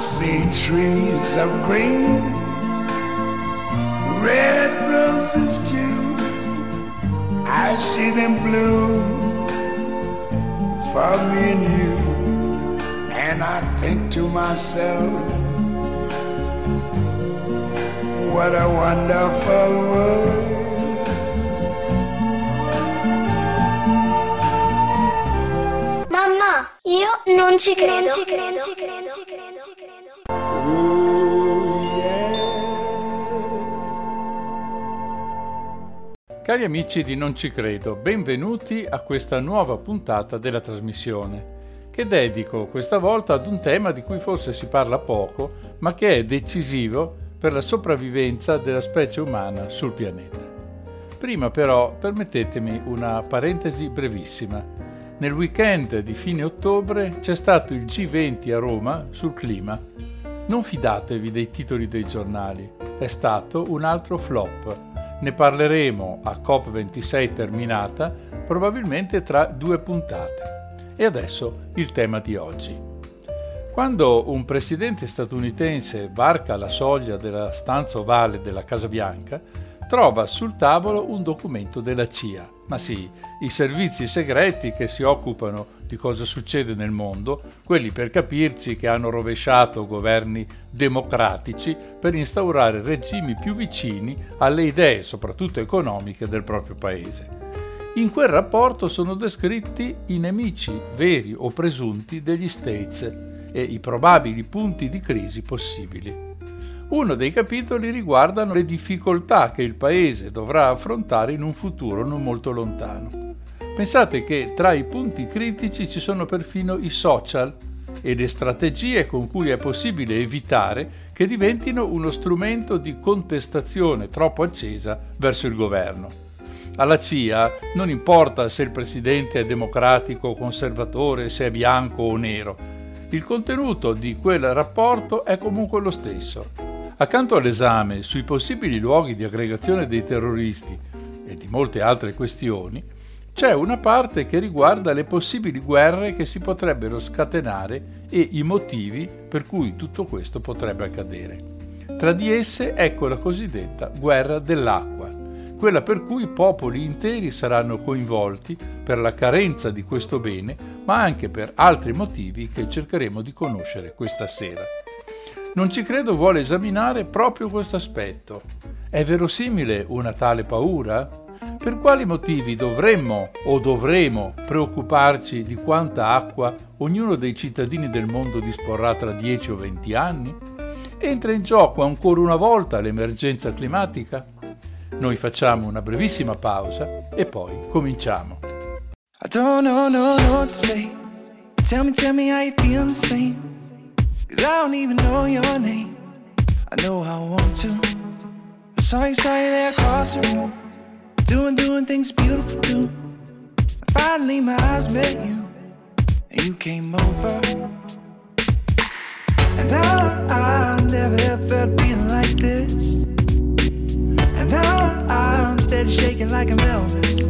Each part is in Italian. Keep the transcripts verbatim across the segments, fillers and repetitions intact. see trees of green, red roses too, I see them bloom for me and you. And I think to myself, what a wonderful world. Mamma, io non ci credo, non ci credo, non ci credo, non ci credo. Cari amici di Non ci credo, benvenuti a questa nuova puntata della trasmissione che dedico questa volta ad un tema di cui forse si parla poco, ma che è decisivo per la sopravvivenza della specie umana sul pianeta. Prima però permettetemi una parentesi brevissima. Nel weekend di fine ottobre c'è stato il G venti a Roma sul clima. Non fidatevi dei titoli dei giornali, è stato un altro flop. Ne parleremo a COP ventisei terminata, probabilmente tra due puntate. E adesso il tema di oggi. Quando un presidente statunitense varca la soglia della stanza ovale della Casa Bianca, trova sul tavolo un documento della C I A. Ma sì, i servizi segreti che si occupano di cosa succede nel mondo, quelli per capirci che hanno rovesciato governi democratici per instaurare regimi più vicini alle idee, soprattutto economiche, del proprio paese. In quel rapporto sono descritti i nemici veri o presunti degli States e i probabili punti di crisi possibili. Uno dei capitoli riguardano le difficoltà che il paese dovrà affrontare in un futuro non molto lontano. Pensate che tra i punti critici ci sono perfino i social e le strategie con cui è possibile evitare che diventino uno strumento di contestazione troppo accesa verso il governo. Alla C I A non importa se il presidente è democratico o conservatore, se è bianco o nero. Il contenuto di quel rapporto è comunque lo stesso. Accanto all'esame sui possibili luoghi di aggregazione dei terroristi e di molte altre questioni, c'è una parte che riguarda le possibili guerre che si potrebbero scatenare e i motivi per cui tutto questo potrebbe accadere. Tra di esse ecco la cosiddetta guerra dell'acqua, quella per cui popoli interi saranno coinvolti per la carenza di questo bene, ma anche per altri motivi che cercheremo di conoscere questa sera. Non ci credo vuole esaminare proprio questo aspetto. È verosimile una tale paura? Per quali motivi dovremmo o dovremo preoccuparci di quanta acqua ognuno dei cittadini del mondo disporrà tra dieci o venti anni? Entra in gioco ancora una volta l'emergenza climatica? Noi facciamo una brevissima pausa e poi cominciamo. I don't know, no, no, say. Tell me, tell me how you feel insane. Cause I don't even know your name. I know I want to. I saw you, saw you there across the room, doing, doing things beautiful too. Finally my eyes met you, and you came over. And I, I never ever felt feeling like this. And now I'm steady shaking like I'm Elvis.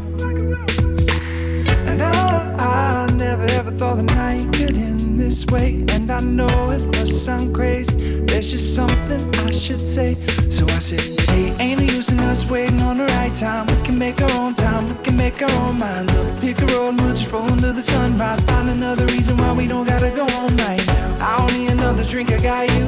And now I never ever thought the night could end this way, and I know it must sound crazy. There's just something I should say. So I said, hey, ain't no use in us waiting on the right time. We can make our own time, we can make our own minds up. Pick a road and we'll just roll into the sunrise. Find another reason why we don't gotta go all night now. I don't need another drink, I got you.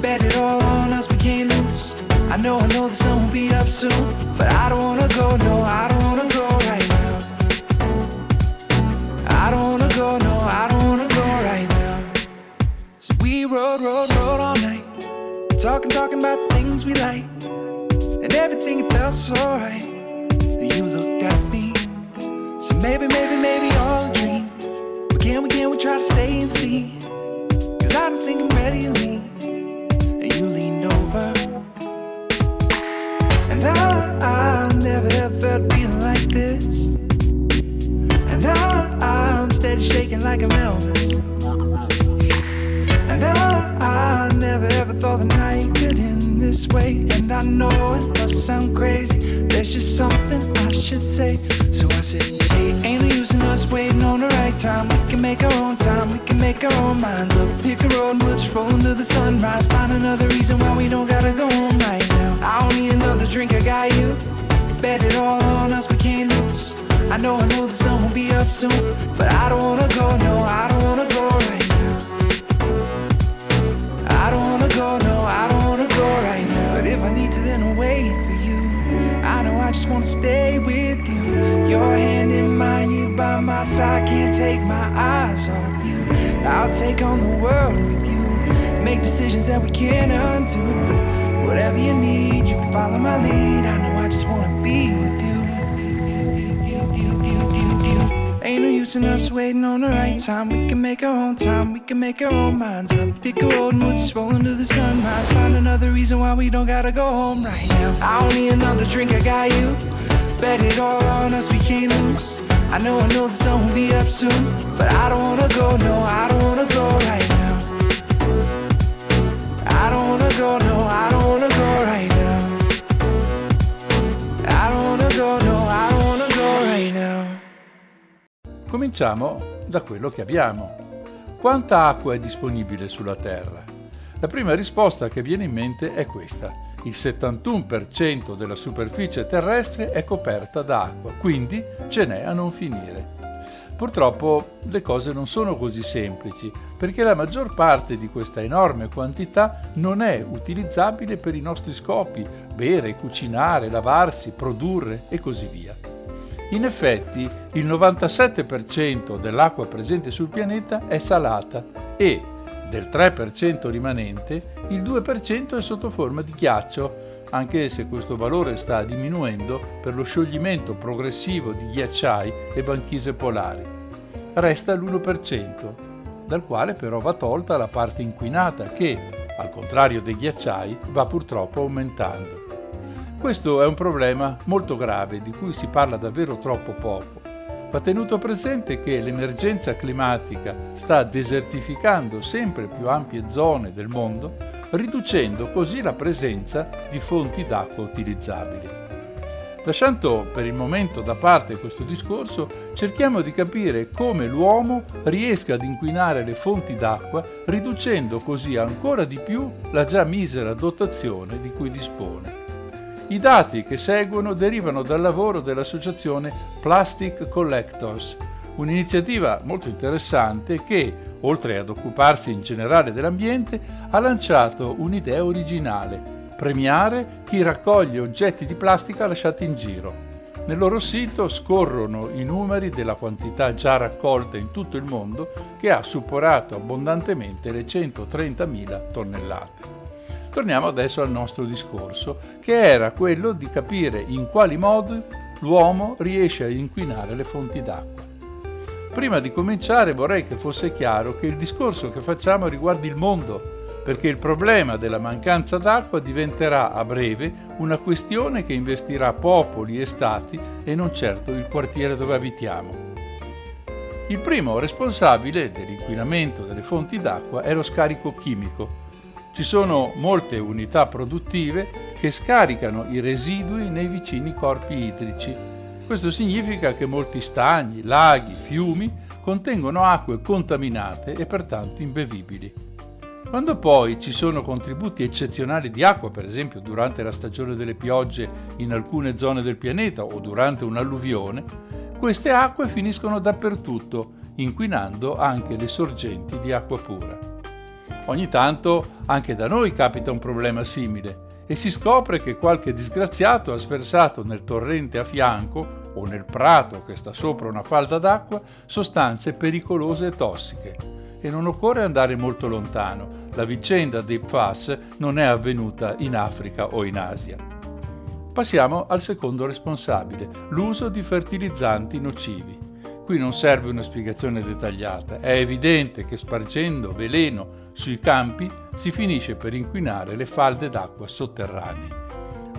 Bet it all on us, we can't lose. I know, I know the sun will be up soon, but I don't wanna go, no, I don't wanna go right now. I don't wanna go, no, I don't wanna go. So we rode, rode, rode all night, talking, talking about things we like, and everything it felt so right. Then you looked at me, so maybe, maybe, maybe all a dream. But can we, can we try to stay and see? Cause I don't think I'm ready to leave. And you leaned over, and I, I never ever felt feeling like this. And now I'm steady shaking like I'm Elvis. And I, I never ever thought the night could end this way. And I know it must sound crazy. There's just something I should say. So I said, hey, ain't no use in us waiting on the right time, we can make our own time, we can make our own minds up. Pick a road, we'll just roll into the sunrise. Find another reason why we don't gotta go home right now. I don't need another drink, I got you. Bet it all on us, we can't lose. I know, I know the sun will be up soon, but I don't wanna go, no, I don't wanna go right now. I don't wanna go, no, I don't wanna go right now. But if I need to, then I'll wait for you. I know I just wanna stay with you. Your hand in mine, you by my side, can't take my eyes off you. I'll take on the world with you, make decisions that we can't undo. Whatever you need, you can follow my lead. I know I just wanna be with you. Ain't no use in us waiting on the right time. We can make our own time, we can make our own minds up. Pick a road and we'll just roll into the sunrise. Find another reason why we don't gotta go home right now. I don't need another drink, I got you. Bet it all on us, we can't lose. I know, I know the sun will be up soon, but I don't wanna go, no, I don't wanna go right now. I don't wanna go, no, I don't wanna go right now. I don't wanna go, no, I don't wanna go right now. Cominciamo da quello che abbiamo. Quanta acqua è disponibile sulla Terra? La prima risposta che viene in mente è questa. Il settantuno per cento della superficie terrestre è coperta da acqua, quindi ce n'è a non finire. Purtroppo le cose non sono così semplici, perché la maggior parte di questa enorme quantità non è utilizzabile per i nostri scopi: bere, cucinare, lavarsi, produrre e così via. In effetti, il novantasette per cento dell'acqua presente sul pianeta è salata e, del tre per cento rimanente, il due per cento è sotto forma di ghiaccio, anche se questo valore sta diminuendo per lo scioglimento progressivo di ghiacciai e banchise polari. Resta l'uno per cento, dal quale però va tolta la parte inquinata che, al contrario dei ghiacciai, va purtroppo aumentando. Questo è un problema molto grave di cui si parla davvero troppo poco. Va tenuto presente che l'emergenza climatica sta desertificando sempre più ampie zone del mondo, riducendo così la presenza di fonti d'acqua utilizzabili. Lasciando per il momento da parte questo discorso, cerchiamo di capire come l'uomo riesca ad inquinare le fonti d'acqua, riducendo così ancora di più la già misera dotazione di cui dispone. I dati che seguono derivano dal lavoro dell'associazione Plastic Collectors, un'iniziativa molto interessante che, oltre ad occuparsi in generale dell'ambiente, ha lanciato un'idea originale: premiare chi raccoglie oggetti di plastica lasciati in giro. Nel loro sito scorrono i numeri della quantità già raccolta in tutto il mondo, che ha superato abbondantemente le centotrentamila tonnellate. Torniamo adesso al nostro discorso, che era quello di capire in quali modi l'uomo riesce a inquinare le fonti d'acqua. Prima di cominciare vorrei che fosse chiaro che il discorso che facciamo riguarda il mondo, perché il problema della mancanza d'acqua diventerà a breve una questione che investirà popoli e stati e non certo il quartiere dove abitiamo. Il primo responsabile dell'inquinamento delle fonti d'acqua è lo scarico chimico. Ci sono molte unità produttive che scaricano i residui nei vicini corpi idrici. Questo significa che molti stagni, laghi, fiumi contengono acque contaminate e pertanto imbevibili. Quando poi ci sono contributi eccezionali di acqua, per esempio durante la stagione delle piogge in alcune zone del pianeta o durante un'alluvione, queste acque finiscono dappertutto, inquinando anche le sorgenti di acqua pura. Ogni tanto anche da noi capita un problema simile e si scopre che qualche disgraziato ha sversato nel torrente a fianco o nel prato che sta sopra una falda d'acqua sostanze pericolose e tossiche. E non occorre andare molto lontano, la vicenda dei P F A S non è avvenuta in Africa o in Asia. Passiamo al secondo responsabile, l'uso di fertilizzanti nocivi. Qui non serve una spiegazione dettagliata, è evidente che spargendo veleno sui campi si finisce per inquinare le falde d'acqua sotterranee.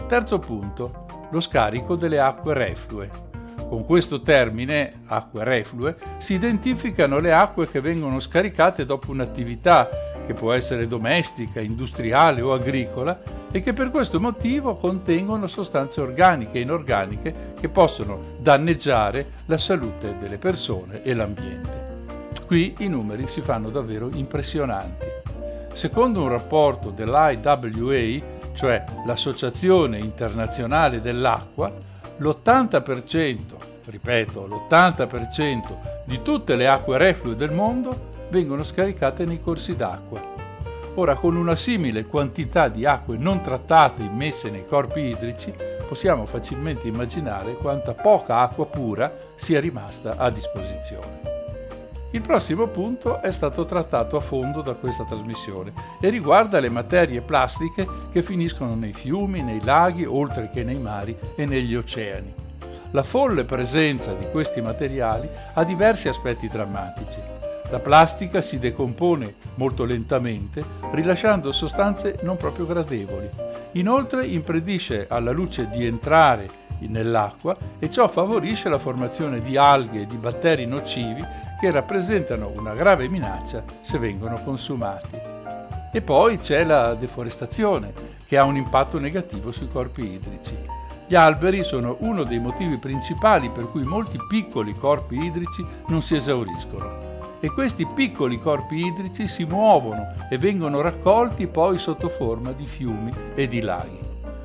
Terzo punto, lo scarico delle acque reflue. Con questo termine, acque reflue, si identificano le acque che vengono scaricate dopo un'attività che può essere domestica, industriale o agricola e che per questo motivo contengono sostanze organiche e inorganiche che possono danneggiare la salute delle persone e l'ambiente. Qui i numeri si fanno davvero impressionanti. Secondo un rapporto dell'I W A, cioè l'Associazione Internazionale dell'Acqua, l'ottanta per cento, ripeto, l'ottanta per cento di tutte le acque reflue del mondo vengono scaricate nei corsi d'acqua. Ora, con una simile quantità di acque non trattate immesse nei corpi idrici, possiamo facilmente immaginare quanta poca acqua pura sia rimasta a disposizione. Il prossimo punto è stato trattato a fondo da questa trasmissione e riguarda le materie plastiche che finiscono nei fiumi, nei laghi, oltre che nei mari e negli oceani. La folle presenza di questi materiali ha diversi aspetti drammatici. La plastica si decompone molto lentamente, rilasciando sostanze non proprio gradevoli. Inoltre impedisce alla luce di entrare nell'acqua e ciò favorisce la formazione di alghe e di batteri nocivi che rappresentano una grave minaccia se vengono consumati. E poi c'è la deforestazione, che ha un impatto negativo sui corpi idrici. Gli alberi sono uno dei motivi principali per cui molti piccoli corpi idrici non si esauriscono. E questi piccoli corpi idrici si muovono e vengono raccolti poi sotto forma di fiumi e di laghi.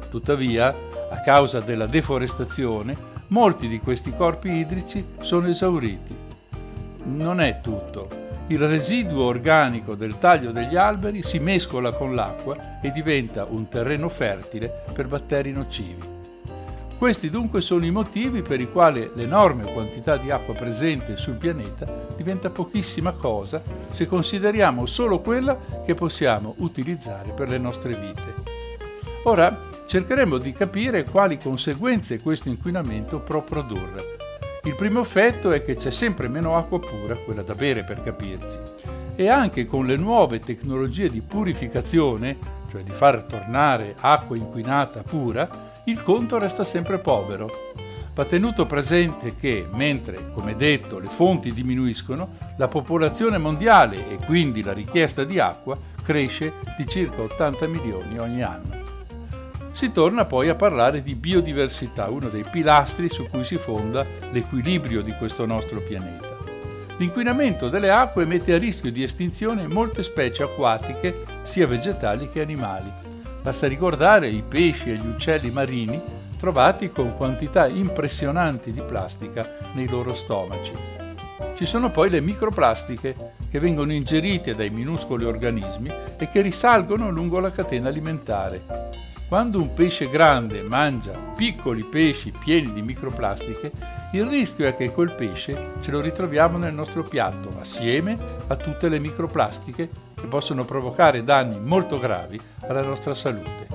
Tuttavia, a causa della deforestazione, molti di questi corpi idrici sono esauriti. Non è tutto. Il residuo organico del taglio degli alberi si mescola con l'acqua e diventa un terreno fertile per batteri nocivi. Questi dunque sono i motivi per i quali l'enorme quantità di acqua presente sul pianeta diventa pochissima cosa se consideriamo solo quella che possiamo utilizzare per le nostre vite. Ora cercheremo di capire quali conseguenze questo inquinamento può produrre. Il primo effetto è che c'è sempre meno acqua pura, quella da bere per capirci, e anche con le nuove tecnologie di purificazione, cioè di far tornare acqua inquinata pura, il conto resta sempre povero. Va tenuto presente che, mentre, come detto, le fonti diminuiscono, la popolazione mondiale e quindi la richiesta di acqua cresce di circa ottanta milioni ogni anno. Si torna poi a parlare di biodiversità, uno dei pilastri su cui si fonda l'equilibrio di questo nostro pianeta. L'inquinamento delle acque mette a rischio di estinzione molte specie acquatiche, sia vegetali che animali. Basta ricordare i pesci e gli uccelli marini trovati con quantità impressionanti di plastica nei loro stomaci. Ci sono poi le microplastiche che vengono ingerite dai minuscoli organismi e che risalgono lungo la catena alimentare. Quando un pesce grande mangia piccoli pesci pieni di microplastiche, il rischio è che quel pesce ce lo ritroviamo nel nostro piatto assieme a tutte le microplastiche che possono provocare danni molto gravi alla nostra salute.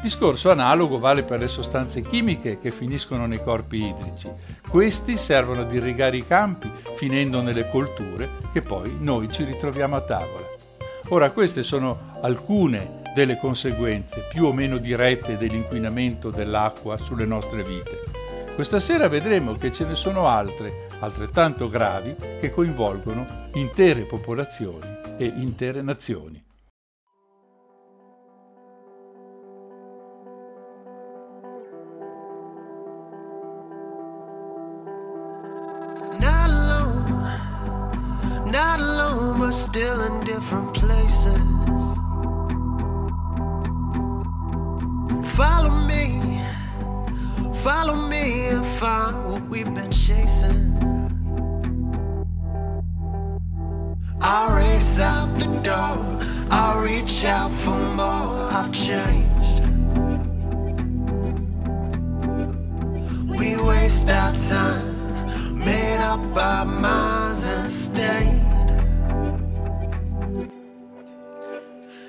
Discorso analogo vale per le sostanze chimiche che finiscono nei corpi idrici. Questi servono ad irrigare i campi, finendo nelle colture che poi noi ci ritroviamo a tavola. Ora, queste sono alcune delle conseguenze più o meno dirette dell'inquinamento dell'acqua sulle nostre vite. Questa sera vedremo che ce ne sono altre, altrettanto gravi, che coinvolgono intere popolazioni e intere nazioni. Not alone, not alone, but still in different places. Follow me, follow me and find what we've been chasing. I'll race out the door, I'll reach out for more. I've changed. We waste our time, made up our minds and stayed.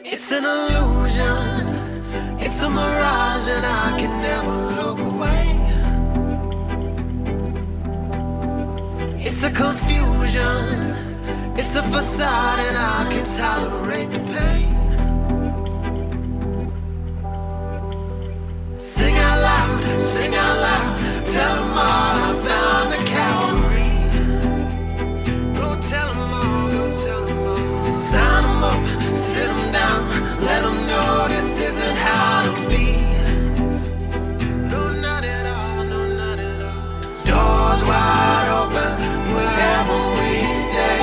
It's an illusion, it's a mirage and I can never look away. It's a confusion, it's a facade and I can tolerate the pain. Sing out loud, sing out loud, tell them all I found the Calvary. Go tell them all, go tell them all. Sign them up, sit them down, let them know this isn't how. Doors wide open, wherever we stay.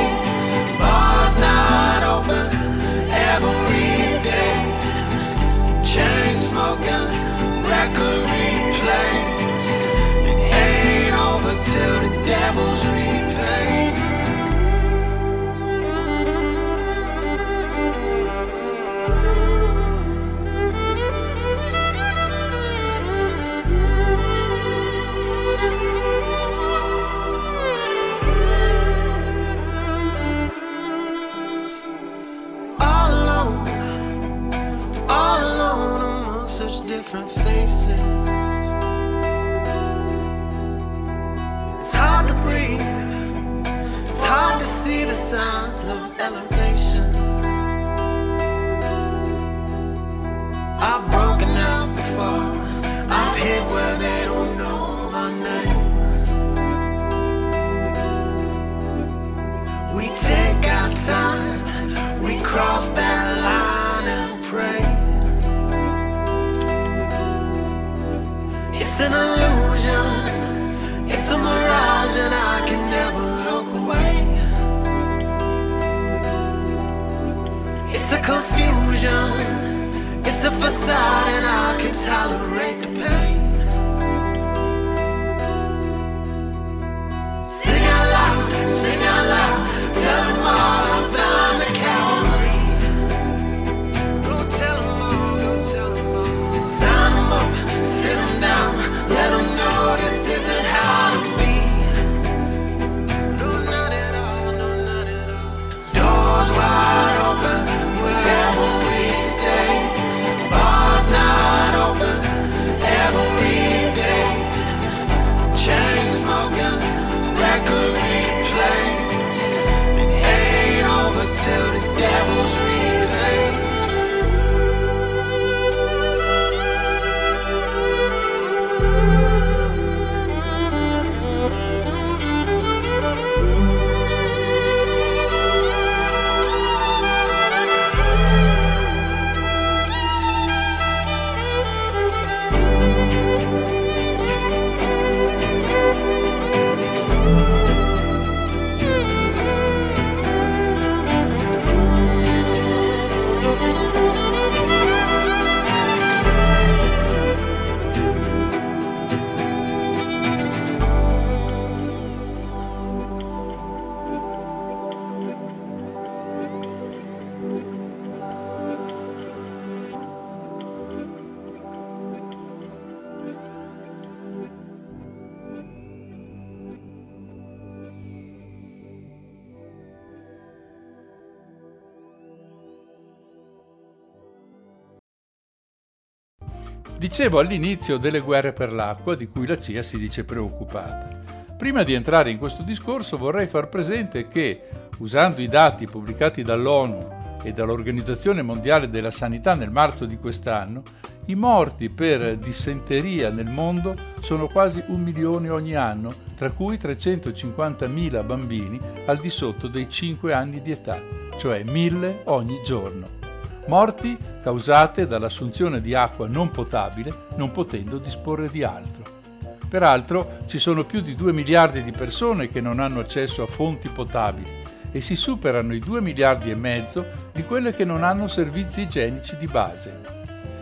signs of elevation I've broken out before I've hit where they don't know my name We take our time We cross that line and pray It's an illusion It's a mirage and I can never look away It's a confusion, it's a facade and I can tolerate the pain Sing out loud, sing out loud, tell them all I found the Calvary Go tell them all, go tell them all Sign them up, sit them down, let them know this isn't how to be No, not at all, no, not at all Doors wide open Dicevo all'inizio delle guerre per l'acqua di cui la C I A si dice preoccupata. Prima di entrare in questo discorso vorrei far presente che, usando i dati pubblicati dall'ONU e dall'Organizzazione Mondiale della Sanità nel marzo di quest'anno, i morti per dissenteria nel mondo sono quasi un milione ogni anno, tra cui trecentocinquantamila bambini al di sotto dei cinque anni di età, cioè mille ogni giorno. Morti causate dall'assunzione di acqua non potabile, non potendo disporre di altro. Peraltro ci sono più di due miliardi di persone che non hanno accesso a fonti potabili e si superano i due miliardi e mezzo di quelle che non hanno servizi igienici di base.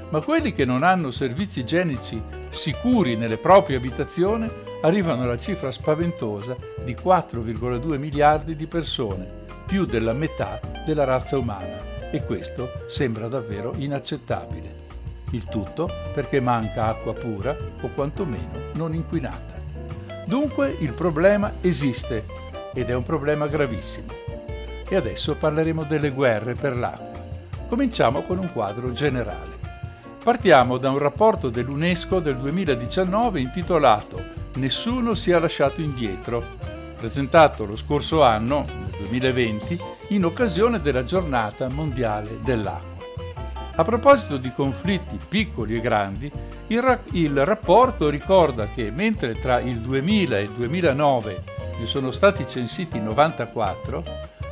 Ma quelli che non hanno servizi igienici sicuri nelle proprie abitazioni arrivano alla cifra spaventosa di quattro virgola due miliardi di persone, più della metà della razza umana. E questo sembra davvero inaccettabile. Il tutto perché manca acqua pura o quantomeno non inquinata. Dunque il problema esiste ed è un problema gravissimo. E adesso parleremo delle guerre per l'acqua. Cominciamo con un quadro generale. Partiamo da un rapporto dell'UNESCO del duemiladiciannove intitolato Nessuno sia lasciato indietro, presentato lo scorso anno, nel duemilaventi, in occasione della Giornata Mondiale dell'Acqua. A proposito di conflitti piccoli e grandi, il, ra- il rapporto ricorda che mentre tra il duemila e il duemilanove ne sono stati censiti novantaquattro,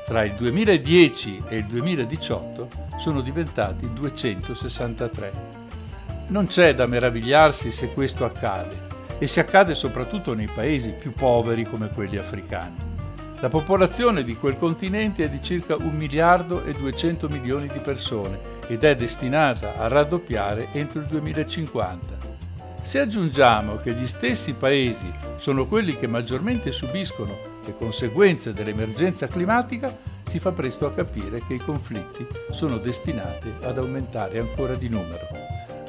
tra il duemiladieci e il duemiladiciotto sono diventati duecentosessantatré. Non c'è da meravigliarsi se questo accade, e si accade soprattutto nei paesi più poveri come quelli africani. La popolazione di quel continente è di circa un miliardo e duecento milioni di persone ed è destinata a raddoppiare entro il duemilacinquanta. Se aggiungiamo che gli stessi paesi sono quelli che maggiormente subiscono le conseguenze dell'emergenza climatica, si fa presto a capire che i conflitti sono destinati ad aumentare ancora di numero.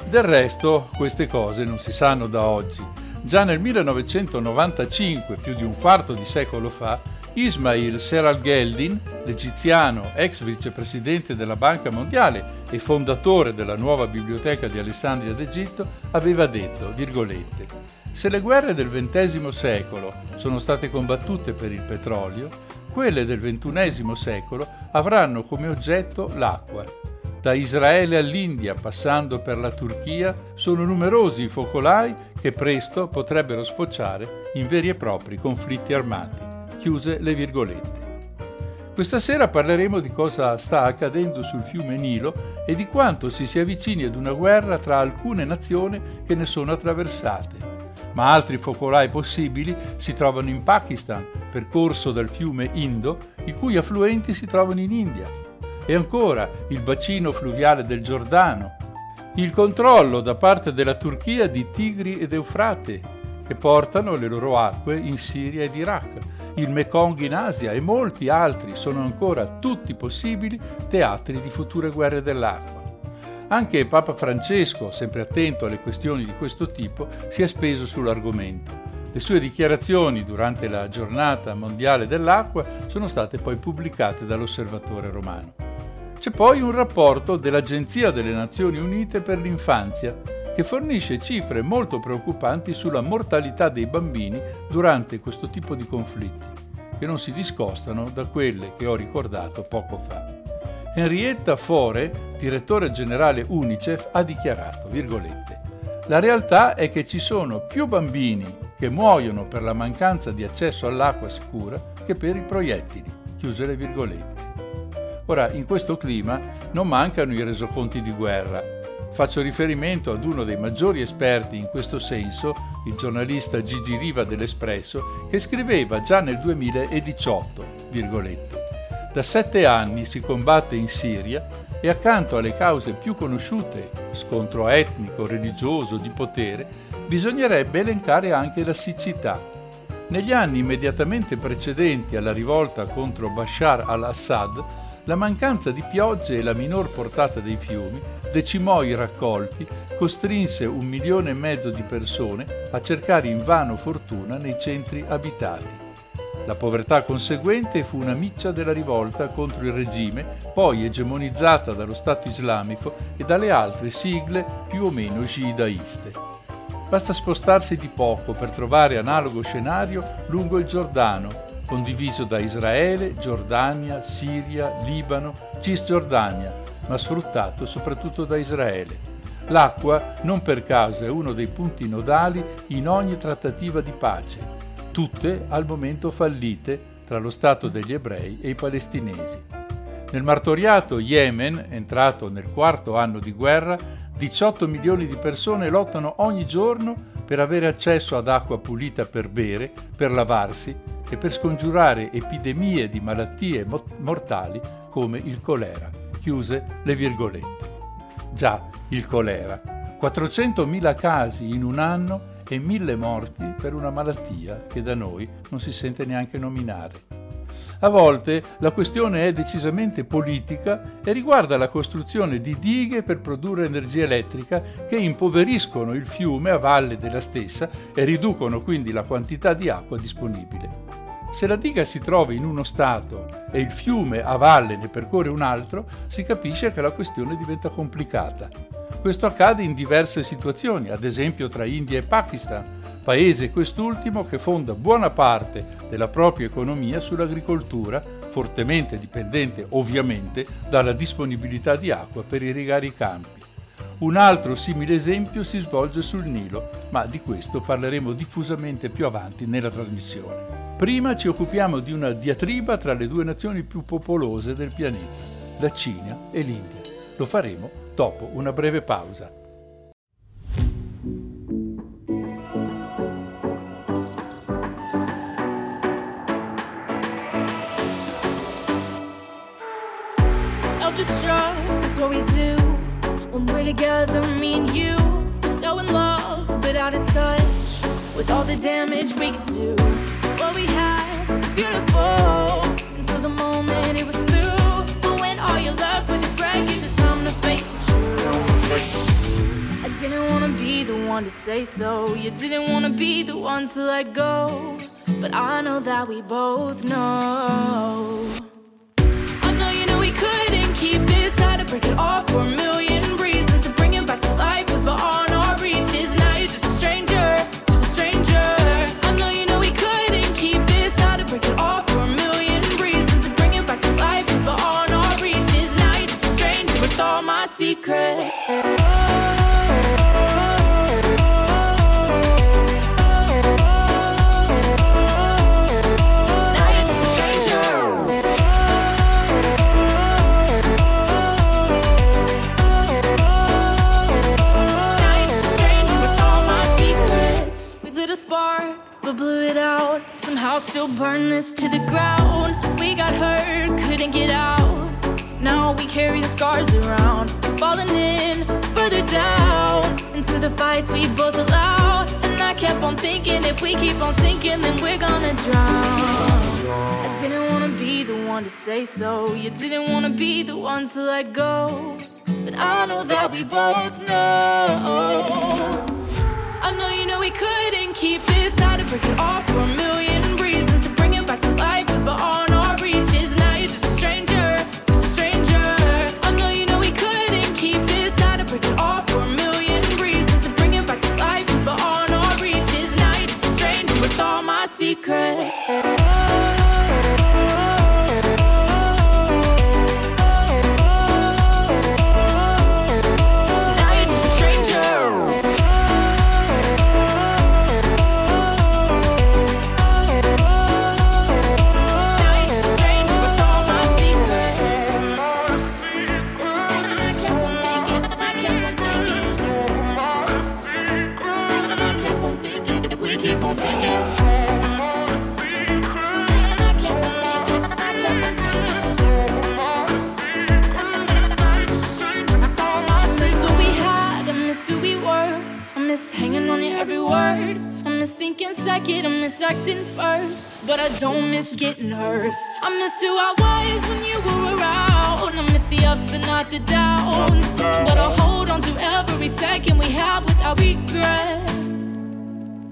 Del resto, queste cose non si sanno da oggi. Già nel millenovecentonovantacinque, più di un quarto di secolo fa, Ismaïl Serageldin, l'egiziano ex vicepresidente della Banca Mondiale e fondatore della nuova Biblioteca di Alessandria d'Egitto, aveva detto, virgolette, «Se le guerre del ventesimo secolo sono state combattute per il petrolio, quelle del ventunesimo secolo avranno come oggetto l'acqua. Da Israele all'India, passando per la Turchia, sono numerosi i focolai che presto potrebbero sfociare in veri e propri conflitti armati. Chiuse le virgolette. Questa sera parleremo di cosa sta accadendo sul fiume Nilo e di quanto si si avvicini ad una guerra tra alcune nazioni che ne sono attraversate. Ma altri focolai possibili si trovano in Pakistan, percorso dal fiume Indo, i cui affluenti si trovano in India. E ancora il bacino fluviale del Giordano, il controllo da parte della Turchia di Tigri ed Eufrate, che portano le loro acque in Siria ed Iraq, il Mekong in Asia e molti altri sono ancora tutti possibili teatri di future guerre dell'acqua. Anche Papa Francesco, sempre attento alle questioni di questo tipo, si è speso sull'argomento. Le sue dichiarazioni durante la Giornata Mondiale dell'Acqua sono state poi pubblicate dall'Osservatore Romano. C'è poi un rapporto dell'Agenzia delle Nazioni Unite per l'Infanzia, che fornisce cifre molto preoccupanti sulla mortalità dei bambini durante questo tipo di conflitti, che non si discostano da quelle che ho ricordato poco fa. Henrietta Fore, direttore generale UNICEF, ha dichiarato, virgolette, «La realtà è che ci sono più bambini che muoiono per la mancanza di accesso all'acqua sicura che per i proiettili», chiuse le virgolette. Ora, in questo clima non mancano i resoconti di guerra. Faccio riferimento ad uno dei maggiori esperti in questo senso, il giornalista Gigi Riva dell'Espresso, che scriveva già nel duemiladiciotto, virgolette, da sette anni si combatte in Siria e accanto alle cause più conosciute, scontro etnico, religioso, di potere, bisognerebbe elencare anche la siccità. Negli anni immediatamente precedenti alla rivolta contro Bashar al-Assad, la mancanza di piogge e la minor portata dei fiumi decimò i raccolti, costrinse un milione e mezzo di persone a cercare invano fortuna nei centri abitati. La povertà conseguente fu una miccia della rivolta contro il regime, poi egemonizzata dallo Stato Islamico e dalle altre sigle più o meno sciitaiste. Basta spostarsi di poco per trovare analogo scenario lungo il Giordano, condiviso da Israele, Giordania, Siria, Libano, Cisgiordania, ma sfruttato soprattutto da Israele. L'acqua, non per caso, è uno dei punti nodali in ogni trattativa di pace, tutte al momento fallite tra lo Stato degli ebrei e i palestinesi. Nel martoriato Yemen, entrato nel quarto anno di guerra, diciotto milioni di persone lottano ogni giorno per avere accesso ad acqua pulita per bere, per lavarsi e per scongiurare epidemie di malattie mortali come il colera. Chiuse le virgolette. Già, il colera. quattrocentomila casi in un anno e mille morti per una malattia che da noi non si sente neanche nominare. A volte la questione è decisamente politica e riguarda la costruzione di dighe per produrre energia elettrica che impoveriscono il fiume a valle della stessa e riducono quindi la quantità di acqua disponibile. Se la diga si trova in uno stato e il fiume a valle ne percorre un altro, si capisce che la questione diventa complicata. Questo accade in diverse situazioni, ad esempio tra India e Pakistan, paese quest'ultimo che fonda buona parte della propria economia sull'agricoltura, fortemente dipendente ovviamente dalla disponibilità di acqua per irrigare i campi. Un altro simile esempio si svolge sul Nilo, ma di questo parleremo diffusamente più avanti nella trasmissione. Prima ci occupiamo di una diatriba tra le due nazioni più popolose del pianeta, la Cina e l'India. Lo faremo dopo una breve pausa. Self-destruct is what we do when we're together, me and you. We're so in love, but out of touch with all the damage we could do. What we had was beautiful until the moment it was through. But when all your love with is right, you just hum to face it. I didn't wanna be the one to say so. You didn't wanna be the one to let go. But I know that we both know. I know you knew we couldn't keep this. Had to break it off for a million reasons. To bring it back to life was beyond our reaches. Now you're just a stranger, just a stranger. I know you knew we couldn't keep this. Had to break it off for a million reasons. still burn this to the ground. We got hurt, couldn't get out. Now we carry the scars around. We're falling in, further down into the fights we both allow. And I kept on thinking, if we keep on sinking, then we're gonna drown. I didn't wanna be the one to say so. You didn't wanna be the one to let go. But I know that we both know. I know you know we couldn't keep this. How to break it off for a million reasons. To bring it back to life was beyond our reaches. Now you're just a stranger, just a stranger. I know you know we couldn't keep this. How to break it off for a million reasons. To bring it back to life was beyond our reaches. Now you're just a stranger with all my secrets. Second, I miss acting first, but I don't miss getting hurt. I miss who I was when you were around. I miss the ups but not the downs. But I'll hold on to every second we have without regret.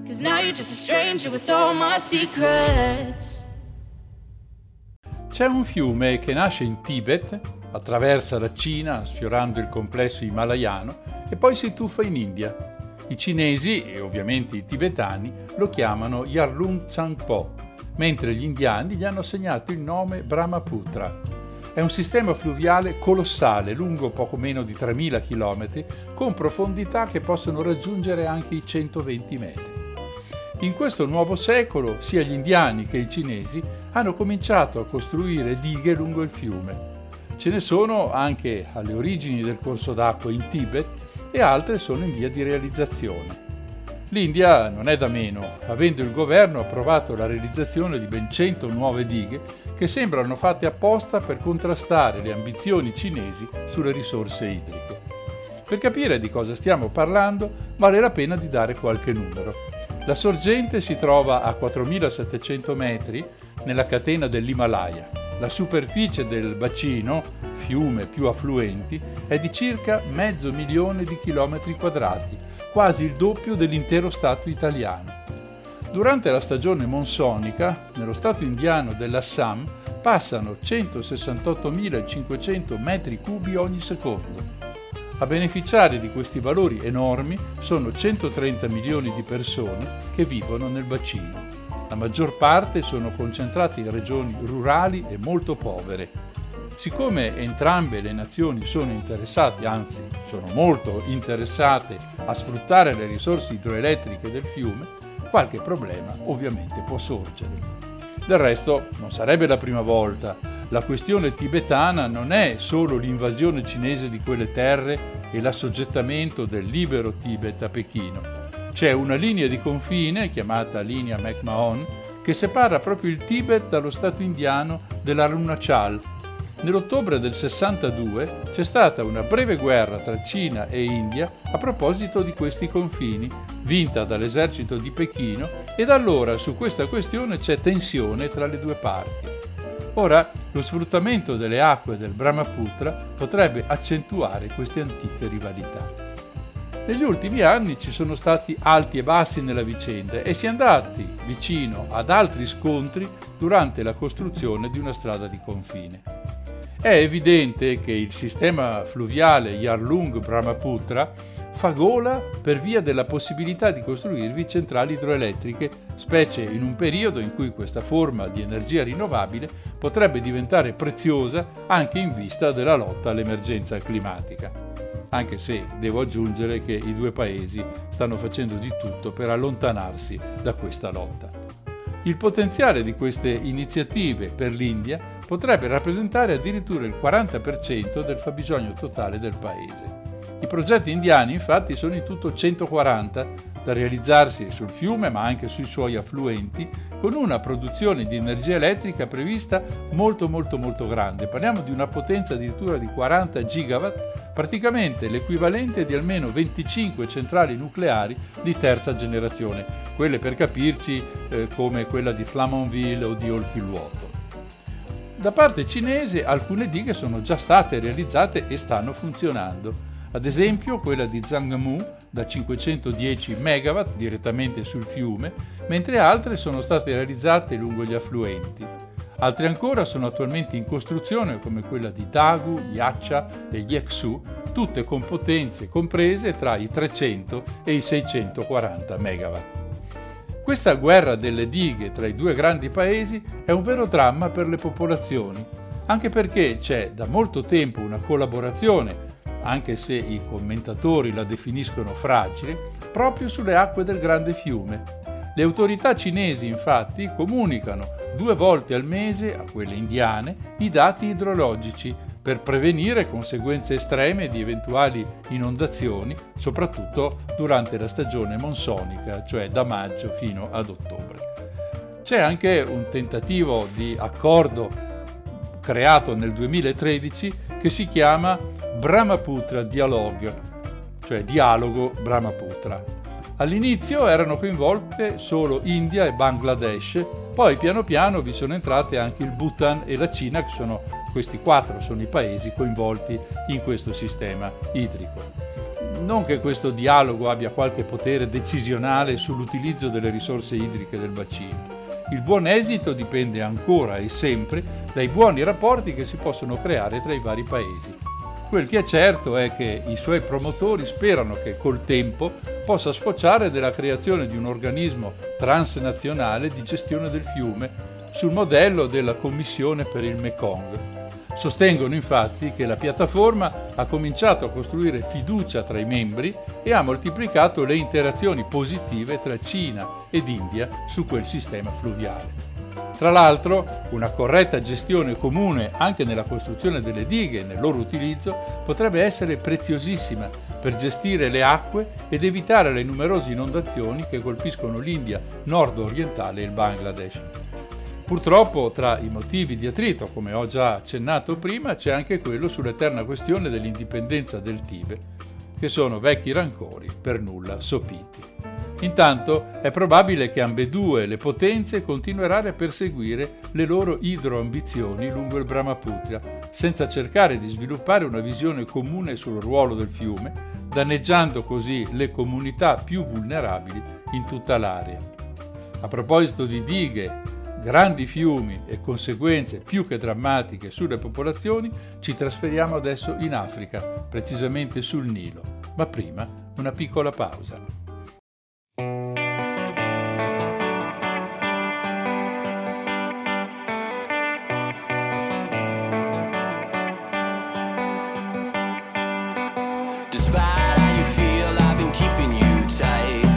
Cause now you're just a stranger with all my secrets. C'è un fiume che nasce in Tibet, attraversa la Cina sfiorando il complesso himalayano e poi si tuffa in India. I cinesi, e ovviamente i tibetani, lo chiamano Yarlung Tsangpo, mentre gli indiani gli hanno assegnato il nome Brahmaputra. È un sistema fluviale colossale, lungo poco meno di tremila chilometri, con profondità che possono raggiungere anche i centoventi metri. In questo nuovo secolo, sia gli indiani che i cinesi hanno cominciato a costruire dighe lungo il fiume. Ce ne sono anche alle origini del corso d'acqua in Tibet, e altre sono in via di realizzazione. L'India non è da meno, avendo il governo approvato la realizzazione di ben cento nuove dighe che sembrano fatte apposta per contrastare le ambizioni cinesi sulle risorse idriche. Per capire di cosa stiamo parlando vale la pena di dare qualche numero. La sorgente si trova a quattromilasettecento metri nella catena dell'Himalaya. La superficie del bacino, fiume più affluenti, è di circa mezzo milione di chilometri quadrati, quasi il doppio dell'intero stato italiano. Durante la stagione monsonica, nello stato indiano dell'Assam passano centosessantottomilacinquecento metri cubi ogni secondo. A beneficiare di questi valori enormi sono centotrenta milioni di persone che vivono nel bacino. La maggior parte sono concentrate in regioni rurali e molto povere. Siccome entrambe le nazioni sono interessate, anzi sono molto interessate a sfruttare le risorse idroelettriche del fiume, qualche problema ovviamente può sorgere. Del resto non sarebbe la prima volta. La questione tibetana non è solo l'invasione cinese di quelle terre e l'assoggettamento del libero Tibet a Pechino. C'è una linea di confine, chiamata linea McMahon, che separa proprio il Tibet dallo stato indiano dell'Arunachal. Nell'ottobre del sessantadue c'è stata una breve guerra tra Cina e India a proposito di questi confini, vinta dall'esercito di Pechino, e da allora su questa questione c'è tensione tra le due parti. Ora, lo sfruttamento delle acque del Brahmaputra potrebbe accentuare queste antiche rivalità. Negli ultimi anni ci sono stati alti e bassi nella vicenda e si è andati vicino ad altri scontri durante la costruzione di una strada di confine. È evidente che il sistema fluviale Yarlung-Brahmaputra fa gola per via della possibilità di costruirvi centrali idroelettriche, specie in un periodo in cui questa forma di energia rinnovabile potrebbe diventare preziosa anche in vista della lotta all'emergenza climatica. Anche se devo aggiungere che i due paesi stanno facendo di tutto per allontanarsi da questa lotta. Il potenziale di queste iniziative per l'India potrebbe rappresentare addirittura il quaranta per cento del fabbisogno totale del paese. I progetti indiani infatti sono in tutto centoquaranta, da realizzarsi sul fiume ma anche sui suoi affluenti, con una produzione di energia elettrica prevista molto molto molto grande. Parliamo di una potenza addirittura di quaranta gigawatt, praticamente l'equivalente di almeno venticinque centrali nucleari di terza generazione, quelle per capirci eh, come quella di Flamanville o di Olkiluoto. Da parte cinese alcune dighe sono già state realizzate e stanno funzionando. Ad esempio quella di Zhangmu da cinquecentodieci megawatt direttamente sul fiume, mentre altre sono state realizzate lungo gli affluenti. Altre ancora sono attualmente in costruzione, come quella di Dagu, Yacha e Yeksu, tutte con potenze comprese tra i trecento e i seicentoquaranta megawatt. Questa guerra delle dighe tra i due grandi paesi è un vero dramma per le popolazioni, anche perché c'è da molto tempo una collaborazione, anche se i commentatori la definiscono fragile, proprio sulle acque del grande fiume. Le autorità cinesi, infatti, comunicano due volte al mese a quelle indiane i dati idrologici per prevenire conseguenze estreme di eventuali inondazioni, soprattutto durante la stagione monsonica, cioè da maggio fino ad ottobre. C'è anche un tentativo di accordo creato nel duemilatredici che si chiama Brahmaputra Dialogue, cioè dialogo Brahmaputra. All'inizio erano coinvolte solo India e Bangladesh, poi piano piano vi sono entrate anche il Bhutan e la Cina, che sono questi quattro sono i paesi coinvolti in questo sistema idrico. Non che questo dialogo abbia qualche potere decisionale sull'utilizzo delle risorse idriche del bacino. Il buon esito dipende ancora e sempre dai buoni rapporti che si possono creare tra i vari paesi. Quel che è certo è che i suoi promotori sperano che col tempo possa sfociare nella creazione di un organismo transnazionale di gestione del fiume sul modello della Commissione per il Mekong. Sostengono infatti che la piattaforma ha cominciato a costruire fiducia tra i membri e ha moltiplicato le interazioni positive tra Cina ed India su quel sistema fluviale. Tra l'altro, una corretta gestione comune anche nella costruzione delle dighe e nel loro utilizzo potrebbe essere preziosissima per gestire le acque ed evitare le numerose inondazioni che colpiscono l'India nord-orientale e il Bangladesh. Purtroppo, tra i motivi di attrito, come ho già accennato prima, c'è anche quello sull'eterna questione dell'indipendenza del Tibet, che sono vecchi rancori per nulla sopiti. Intanto è probabile che ambedue le potenze continueranno a perseguire le loro idroambizioni lungo il Brahmaputra, senza cercare di sviluppare una visione comune sul ruolo del fiume, danneggiando così le comunità più vulnerabili in tutta l'area. A proposito di dighe, grandi fiumi e conseguenze più che drammatiche sulle popolazioni, ci trasferiamo adesso in Africa, precisamente sul Nilo, ma prima una piccola pausa. Despite how you feel, I've been keeping you tight. No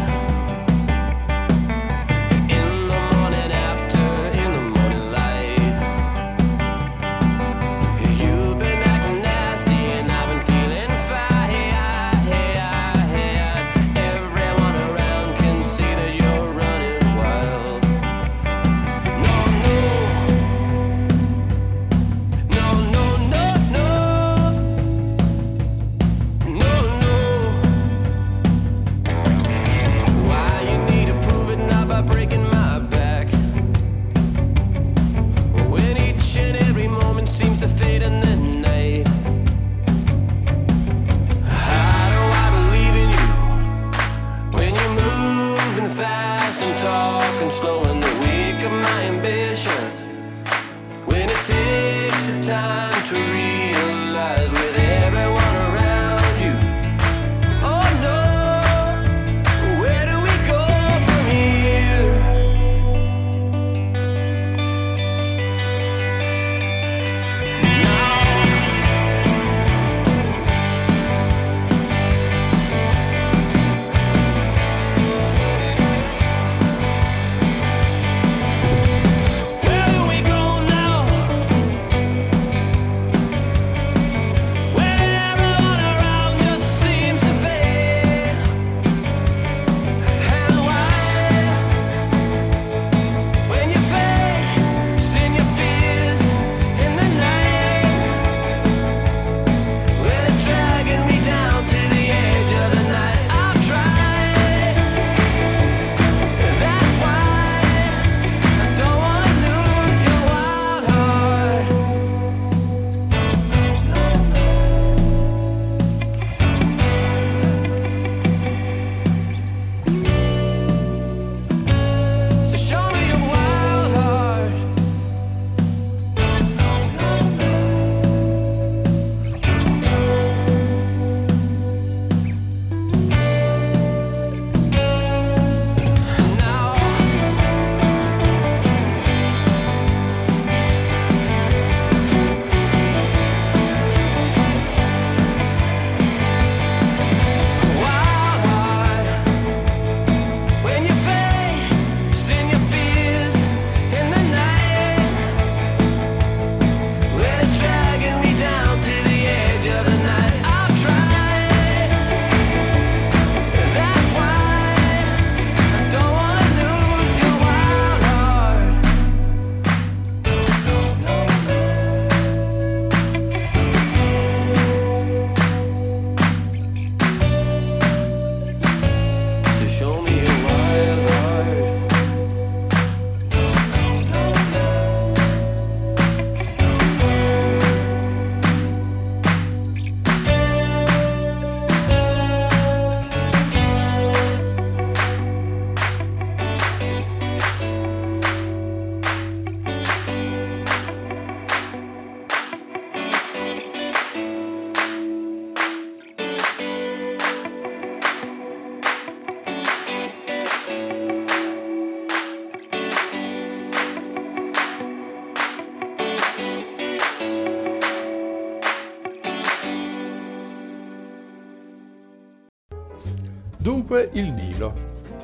Dunque il Nilo.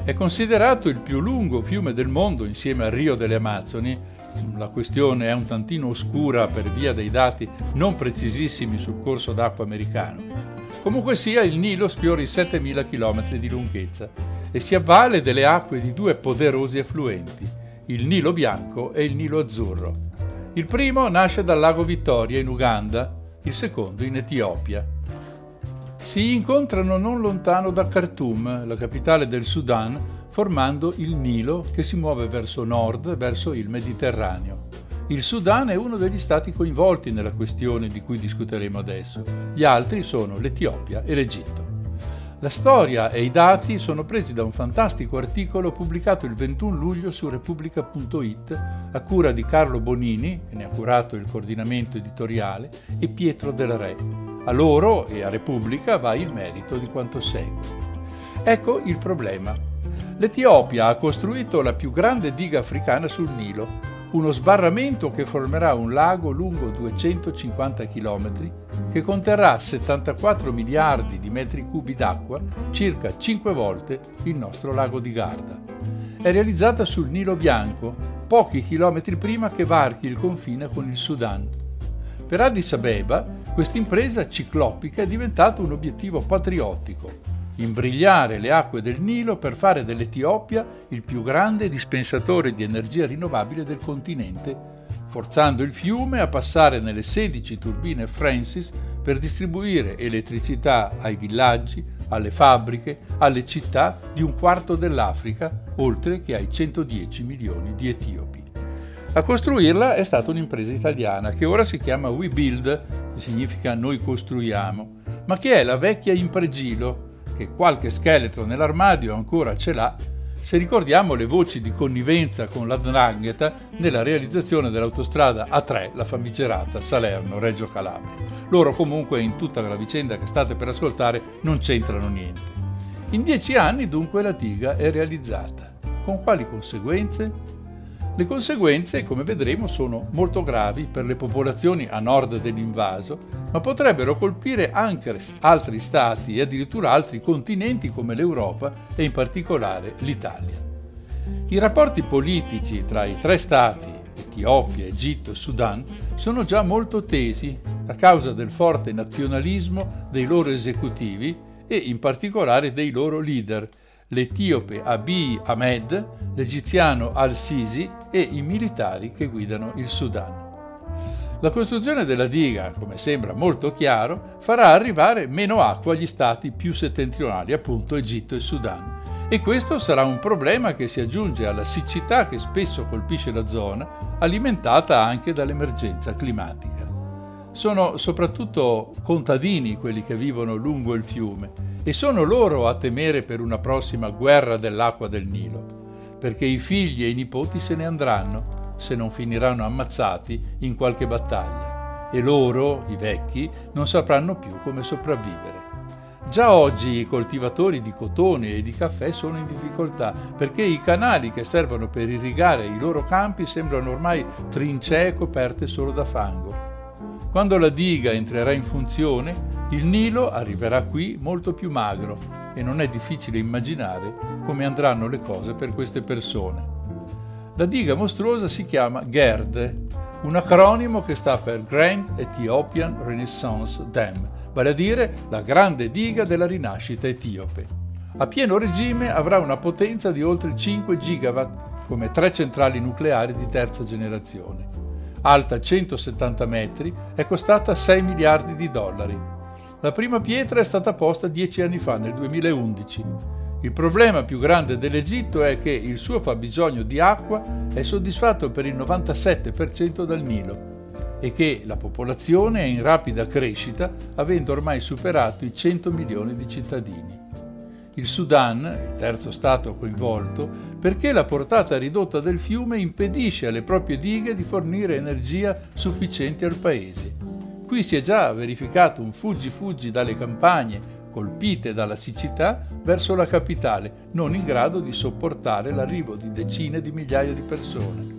È considerato il più lungo fiume del mondo insieme al Rio delle Amazzoni. La questione è un tantino oscura per via dei dati non precisissimi sul corso d'acqua americano. Comunque sia, il Nilo sfiora i settemila chilometri di lunghezza e si avvale delle acque di due poderosi effluenti, il Nilo Bianco e il Nilo Azzurro. Il primo nasce dal lago Vittoria in Uganda, il secondo in Etiopia. Si incontrano non lontano da Khartoum, la capitale del Sudan, formando il Nilo che si muove verso nord, verso il Mediterraneo. Il Sudan è uno degli stati coinvolti nella questione di cui discuteremo adesso. Gli altri sono l'Etiopia e l'Egitto. La storia e i dati sono presi da un fantastico articolo pubblicato il ventuno luglio su Repubblica punto it a cura di Carlo Bonini, che ne ha curato il coordinamento editoriale, e Pietro Del Re. A loro e a Repubblica va il merito di quanto segue. Ecco il problema. L'Etiopia ha costruito la più grande diga africana sul Nilo, uno sbarramento che formerà un lago lungo duecentocinquanta chilometri che conterrà settantaquattro miliardi di metri cubi d'acqua, circa cinque volte il nostro lago di Garda. È realizzata sul Nilo Bianco, pochi chilometri prima che varchi il confine con il Sudan. Per Addis Abeba, questa impresa ciclopica è diventata un obiettivo patriottico, imbrigliare le acque del Nilo per fare dell'Etiopia il più grande dispensatore di energia rinnovabile del continente, forzando il fiume a passare nelle sedici turbine Francis per distribuire elettricità ai villaggi, alle fabbriche, alle città di un quarto dell'Africa, oltre che ai centodieci milioni di etiopi. A costruirla è stata un'impresa italiana che ora si chiama We Build, che significa noi costruiamo, ma che è la vecchia Impregilo, che qualche scheletro nell'armadio ancora ce l'ha, se ricordiamo le voci di connivenza con la 'ndrangheta nella realizzazione dell'autostrada A tre, la famigerata Salerno-Reggio Calabria. Loro comunque in tutta la vicenda che state per ascoltare non c'entrano niente. In dieci anni dunque la diga è realizzata. Con quali conseguenze? Le conseguenze, come vedremo, sono molto gravi per le popolazioni a nord dell'invaso, ma potrebbero colpire anche altri stati e addirittura altri continenti come l'Europa e in particolare l'Italia. I rapporti politici tra i tre stati, Etiopia, Egitto e Sudan, sono già molto tesi a causa del forte nazionalismo dei loro esecutivi e in particolare dei loro leader, l'etiope Abiy Ahmed, l'egiziano Al-Sisi e i militari che guidano il Sudan. La costruzione della diga, come sembra molto chiaro, farà arrivare meno acqua agli stati più settentrionali, appunto Egitto e Sudan. E questo sarà un problema che si aggiunge alla siccità che spesso colpisce la zona, alimentata anche dall'emergenza climatica. Sono soprattutto contadini quelli che vivono lungo il fiume, e sono loro a temere per una prossima guerra dell'acqua del Nilo, perché i figli e i nipoti se ne andranno, se non finiranno ammazzati in qualche battaglia, e loro, i vecchi, non sapranno più come sopravvivere. Già oggi i coltivatori di cotone e di caffè sono in difficoltà, perché i canali che servono per irrigare i loro campi sembrano ormai trincee coperte solo da fango. Quando la diga entrerà in funzione, il Nilo arriverà qui molto più magro e non è difficile immaginare come andranno le cose per queste persone. La diga mostruosa si chiama GERD, un acronimo che sta per Grand Ethiopian Renaissance Dam, vale a dire la grande diga della rinascita etiope. A pieno regime avrà una potenza di oltre cinque gigawatt, come tre centrali nucleari di terza generazione. Alta centosettanta metri, è costata sei miliardi di dollari. La prima pietra è stata posta dieci anni fa, nel duemilaundici. Il problema più grande dell'Egitto è che il suo fabbisogno di acqua è soddisfatto per il novantasette per cento dal Nilo e che la popolazione è in rapida crescita, avendo ormai superato i cento milioni di cittadini. Il Sudan, il terzo stato coinvolto, perché la portata ridotta del fiume impedisce alle proprie dighe di fornire energia sufficiente al paese. Qui si è già verificato un fuggi-fuggi dalle campagne colpite dalla siccità verso la capitale, non in grado di sopportare l'arrivo di decine di migliaia di persone.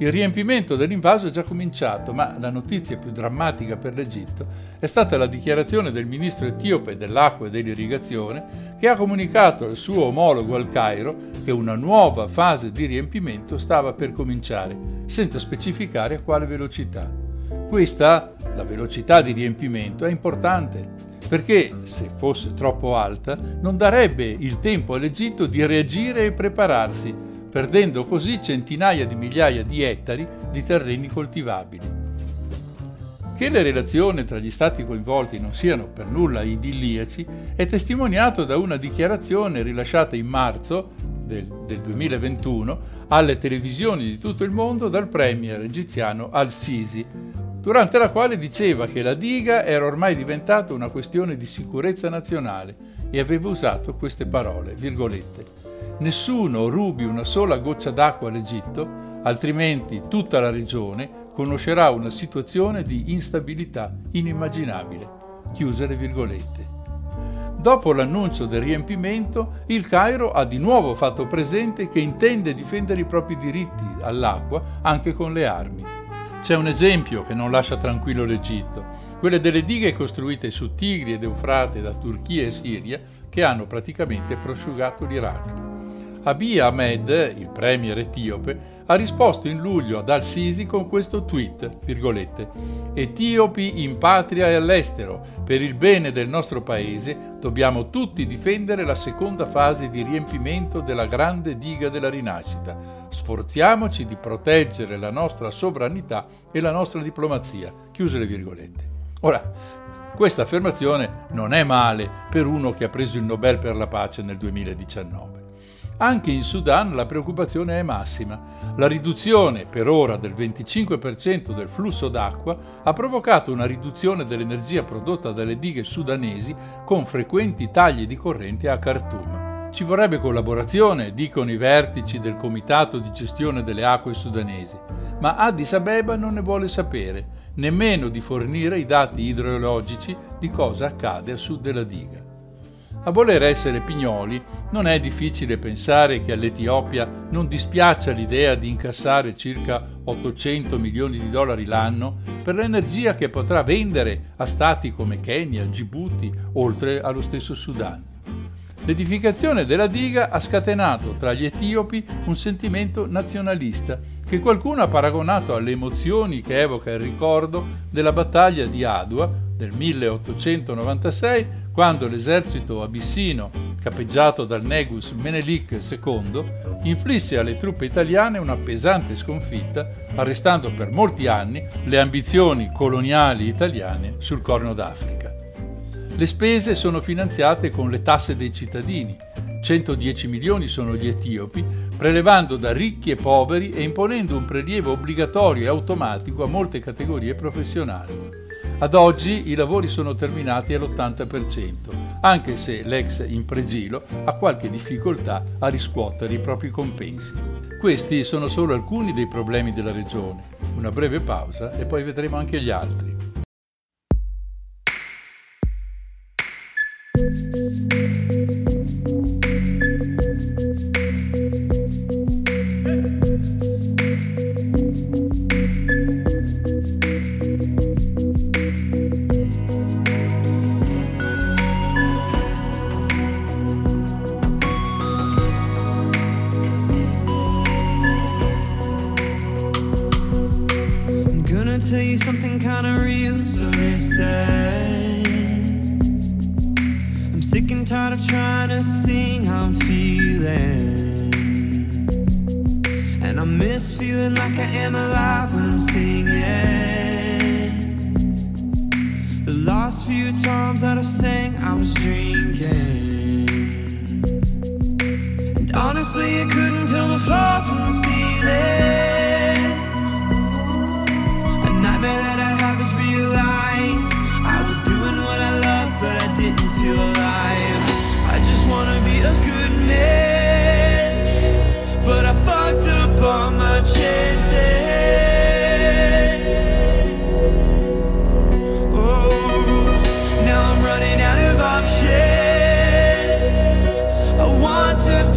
Il riempimento dell'invaso è già cominciato, ma la notizia più drammatica per l'Egitto è stata la dichiarazione del ministro etiope dell'acqua e dell'irrigazione, che ha comunicato al suo omologo al Cairo che una nuova fase di riempimento stava per cominciare, senza specificare a quale velocità. Questa, la velocità di riempimento, è importante, perché, se fosse troppo alta, non darebbe il tempo all'Egitto di reagire e prepararsi, perdendo così centinaia di migliaia di ettari di terreni coltivabili. Che le relazioni tra gli stati coinvolti non siano per nulla idilliaci è testimoniato da una dichiarazione rilasciata in marzo del, del duemilaventuno alle televisioni di tutto il mondo dal premier egiziano Al-Sisi, durante la quale diceva che la diga era ormai diventata una questione di sicurezza nazionale e aveva usato queste parole, virgolette: "Nessuno rubi una sola goccia d'acqua all'Egitto, altrimenti tutta la regione conoscerà una situazione di instabilità inimmaginabile", chiuse le virgolette. Dopo l'annuncio del riempimento, il Cairo ha di nuovo fatto presente che intende difendere i propri diritti all'acqua anche con le armi. C'è un esempio che non lascia tranquillo l'Egitto, quelle delle dighe costruite su Tigri ed Eufrate da Turchia e Siria, che hanno praticamente prosciugato l'Iraq. Abiy Ahmed, il premier etiope, ha risposto in luglio ad Al-Sisi con questo tweet, virgolette: "Etiopi in patria e all'estero, per il bene del nostro paese dobbiamo tutti difendere la seconda fase di riempimento della grande diga della rinascita. Sforziamoci di proteggere la nostra sovranità e la nostra diplomazia", chiuse le virgolette. Ora, questa affermazione non è male per uno che ha preso il Nobel per la pace nel duemiladiciannove. Anche in Sudan la preoccupazione è massima. La riduzione per ora del venticinque per cento del flusso d'acqua ha provocato una riduzione dell'energia prodotta dalle dighe sudanesi, con frequenti tagli di corrente a Khartoum. Ci vorrebbe collaborazione, dicono i vertici del comitato di gestione delle acque sudanesi, ma Addis Abeba non ne vuole sapere, nemmeno di fornire i dati idrogeologici di cosa accade a sud della diga. A voler essere pignoli, non è difficile pensare che all'Etiopia non dispiaccia l'idea di incassare circa ottocento milioni di dollari l'anno per l'energia che potrà vendere a stati come Kenya, Djibouti, oltre allo stesso Sudan. L'edificazione della diga ha scatenato tra gli etiopi un sentimento nazionalista che qualcuno ha paragonato alle emozioni che evoca il ricordo della battaglia di Adua del milleottocentonovantasei, quando l'esercito abissino, capeggiato dal Negus Menelik secondo, inflisse alle truppe italiane una pesante sconfitta, arrestando per molti anni le ambizioni coloniali italiane sul Corno d'Africa. Le spese sono finanziate con le tasse dei cittadini, centodieci milioni sono gli etiopi, prelevando da ricchi e poveri e imponendo un prelievo obbligatorio e automatico a molte categorie professionali. Ad oggi i lavori sono terminati all'ottanta per cento, anche se l'ex Impregilo ha qualche difficoltà a riscuotere i propri compensi. Questi sono solo alcuni dei problemi della regione. Una breve pausa e poi vedremo anche gli altri.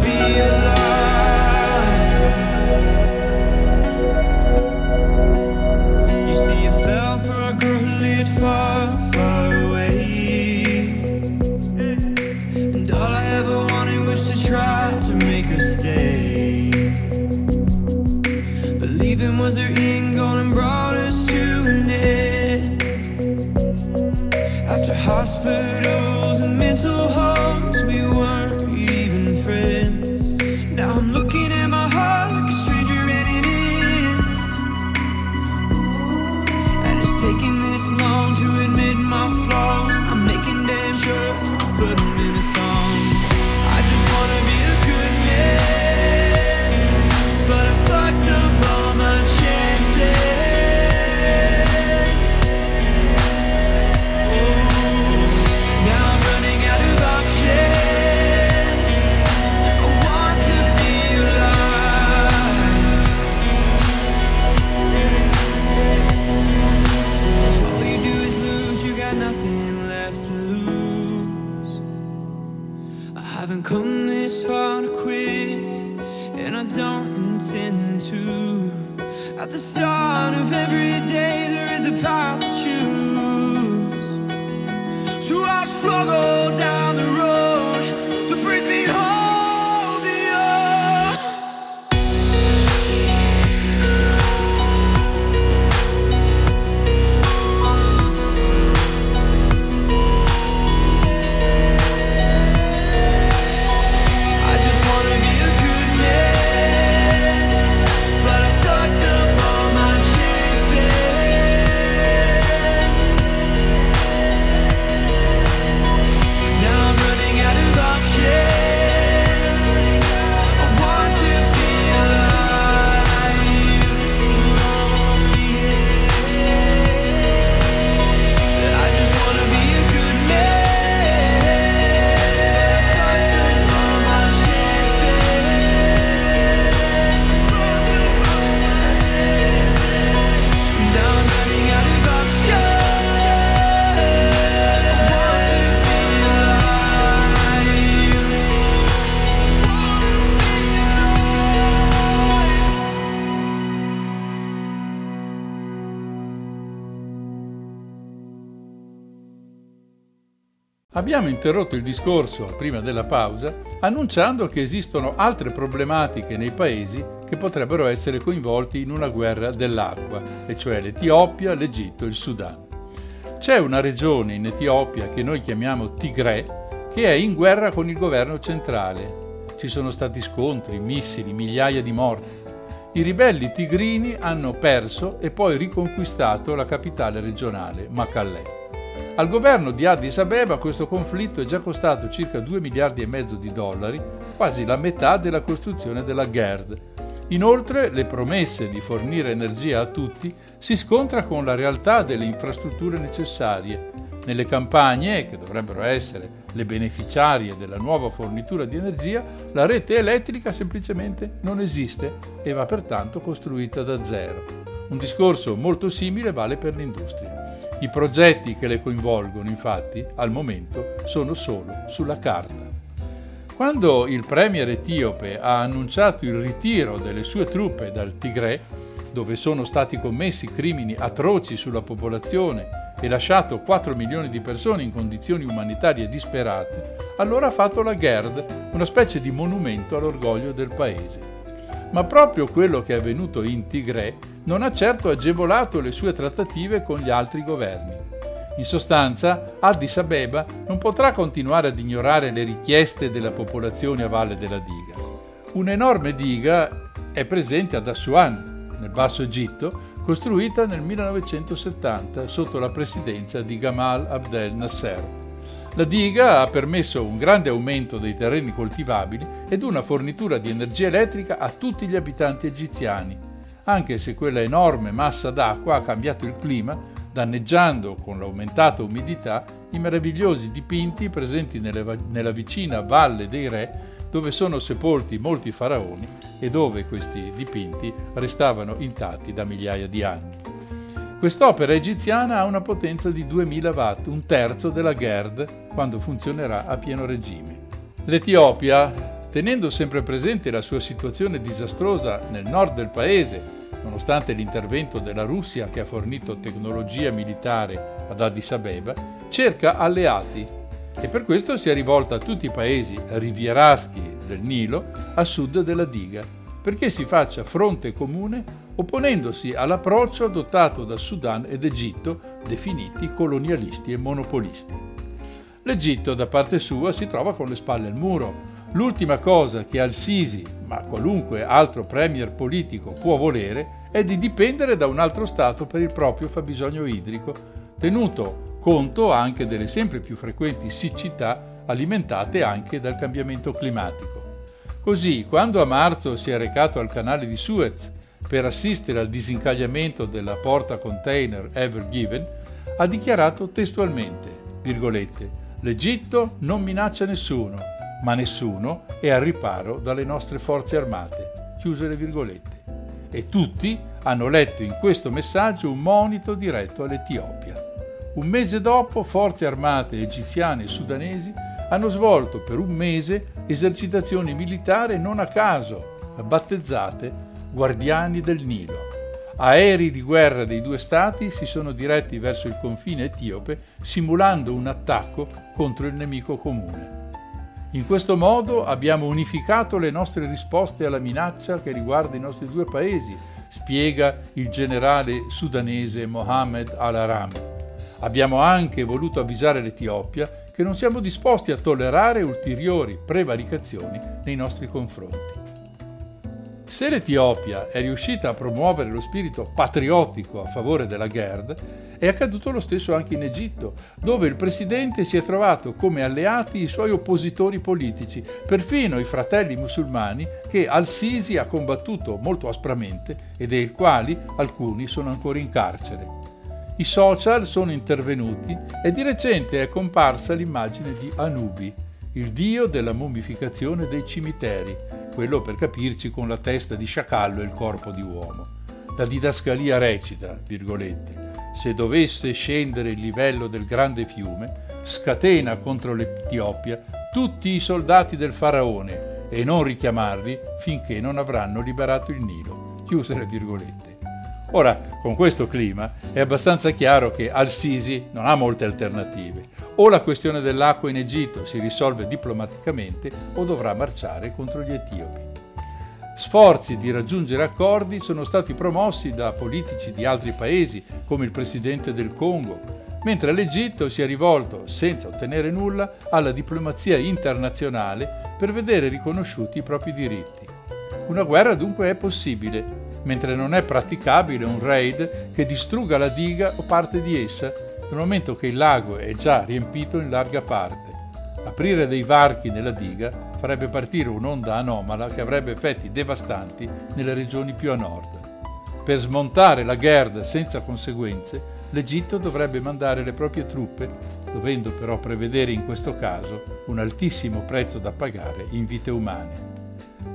Be alive. gone and brought us to an end. After hospitals and mental homes, we weren't even friends. Now I'm looking at my heart like a stranger and it is. And it's taking this long to admit my flaws. I'm making damn sure I'll put them in a song. I just wanna be a good man, but I fucked up all my chances. Haven't come this far to quit, and I don't intend to. At the start of every day there is a path to choose. So I struggle down the road that brings me home. Abbiamo interrotto il discorso prima della pausa annunciando che esistono altre problematiche nei paesi che potrebbero essere coinvolti in una guerra dell'acqua, e cioè l'Etiopia, l'Egitto e il Sudan. C'è una regione in Etiopia che noi chiamiamo Tigré che è in guerra con il governo centrale. Ci sono stati scontri, missili, migliaia di morti. I ribelli tigrini hanno perso e poi riconquistato la capitale regionale, Makallè. Al governo di Addis Abeba questo conflitto è già costato circa due miliardi e mezzo di dollari, quasi la metà della costruzione della G E R D. Inoltre, le promesse di fornire energia a tutti si scontra con la realtà delle infrastrutture necessarie. Nelle campagne, che dovrebbero essere le beneficiarie della nuova fornitura di energia, la rete elettrica semplicemente non esiste e va pertanto costruita da zero. Un discorso molto simile vale per l'industria. I progetti che le coinvolgono, infatti, al momento sono solo sulla carta. Quando il premier etiope ha annunciato il ritiro delle sue truppe dal Tigré, dove sono stati commessi crimini atroci sulla popolazione e lasciato quattro milioni di persone in condizioni umanitarie disperate, allora ha fatto la G E R D, una specie di monumento all'orgoglio del paese. Ma proprio quello che è avvenuto in Tigré non ha certo agevolato le sue trattative con gli altri governi. In sostanza, Addis Abeba non potrà continuare ad ignorare le richieste della popolazione a valle della diga. Un'enorme diga è presente ad Assuan, nel Basso Egitto, costruita nel millenovecentosettanta sotto la presidenza di Gamal Abdel Nasser. La diga ha permesso un grande aumento dei terreni coltivabili ed una fornitura di energia elettrica a tutti gli abitanti egiziani, anche se quella enorme massa d'acqua ha cambiato il clima, danneggiando con l'aumentata umidità i meravigliosi dipinti presenti nelle, nella vicina Valle dei Re, dove sono sepolti molti faraoni e dove questi dipinti restavano intatti da migliaia di anni. Quest'opera egiziana ha una potenza di duemila watt, un terzo della G E R D, quando funzionerà a pieno regime. L'Etiopia, tenendo sempre presente la sua situazione disastrosa nel nord del paese, nonostante l'intervento della Russia che ha fornito tecnologia militare ad Addis Abeba, cerca alleati e per questo si è rivolta a tutti i paesi rivieraschi del Nilo a sud della diga. perché si faccia fronte comune opponendosi all'approccio adottato da Sudan ed Egitto, definiti colonialisti e monopolisti. L'Egitto, da parte sua, si trova con le spalle al muro. L'ultima cosa che Al-Sisi, ma qualunque altro premier politico, può volere è di dipendere da un altro Stato per il proprio fabbisogno idrico, tenuto conto anche delle sempre più frequenti siccità alimentate anche dal cambiamento climatico. Così, quando a marzo si è recato al canale di Suez per assistere al disincagliamento della porta container Ever Given, ha dichiarato testualmente, virgolette, «L'Egitto non minaccia nessuno, ma nessuno è al riparo dalle nostre forze armate», chiuse le virgolette. E tutti hanno letto in questo messaggio un monito diretto all'Etiopia. Un mese dopo, forze armate egiziane e sudanesi hanno svolto per un mese esercitazioni militari non a caso, battezzate Guardiani del Nilo. Aerei di guerra dei due stati si sono diretti verso il confine etiope, simulando un attacco contro il nemico comune. In questo modo abbiamo unificato le nostre risposte alla minaccia che riguarda i nostri due paesi, spiega il generale sudanese Mohamed Al-Aram. Abbiamo anche voluto avvisare l'Etiopia che non siamo disposti a tollerare ulteriori prevaricazioni nei nostri confronti. Se l'Etiopia è riuscita a promuovere lo spirito patriottico a favore della G E R D, è accaduto lo stesso anche in Egitto, dove il presidente si è trovato come alleati i suoi oppositori politici, perfino i fratelli musulmani che Al-Sisi ha combattuto molto aspramente e dei quali alcuni sono ancora in carcere. I social sono intervenuti e di recente è comparsa l'immagine di Anubi, il dio della mummificazione dei cimiteri, quello per capirci con la testa di sciacallo e il corpo di uomo. La didascalia recita, virgolette, «Se dovesse scendere il livello del grande fiume, scatena contro l'Etiopia tutti i soldati del faraone e non richiamarli finché non avranno liberato il Nilo», chiuse le virgolette. Ora, con questo clima, è abbastanza chiaro che Al-Sisi non ha molte alternative. O la questione dell'acqua in Egitto si risolve diplomaticamente o dovrà marciare contro gli etiopi. Sforzi di raggiungere accordi sono stati promossi da politici di altri paesi, come il presidente del Congo, mentre l'Egitto si è rivolto, senza ottenere nulla, alla diplomazia internazionale per vedere riconosciuti i propri diritti. Una guerra dunque è possibile, mentre non è praticabile un raid che distrugga la diga o parte di essa, dal momento che il lago è già riempito in larga parte. Aprire dei varchi nella diga farebbe partire un'onda anomala che avrebbe effetti devastanti nelle regioni più a nord. Per smontare la G E R D senza conseguenze, l'Egitto dovrebbe mandare le proprie truppe, dovendo però prevedere in questo caso un altissimo prezzo da pagare in vite umane.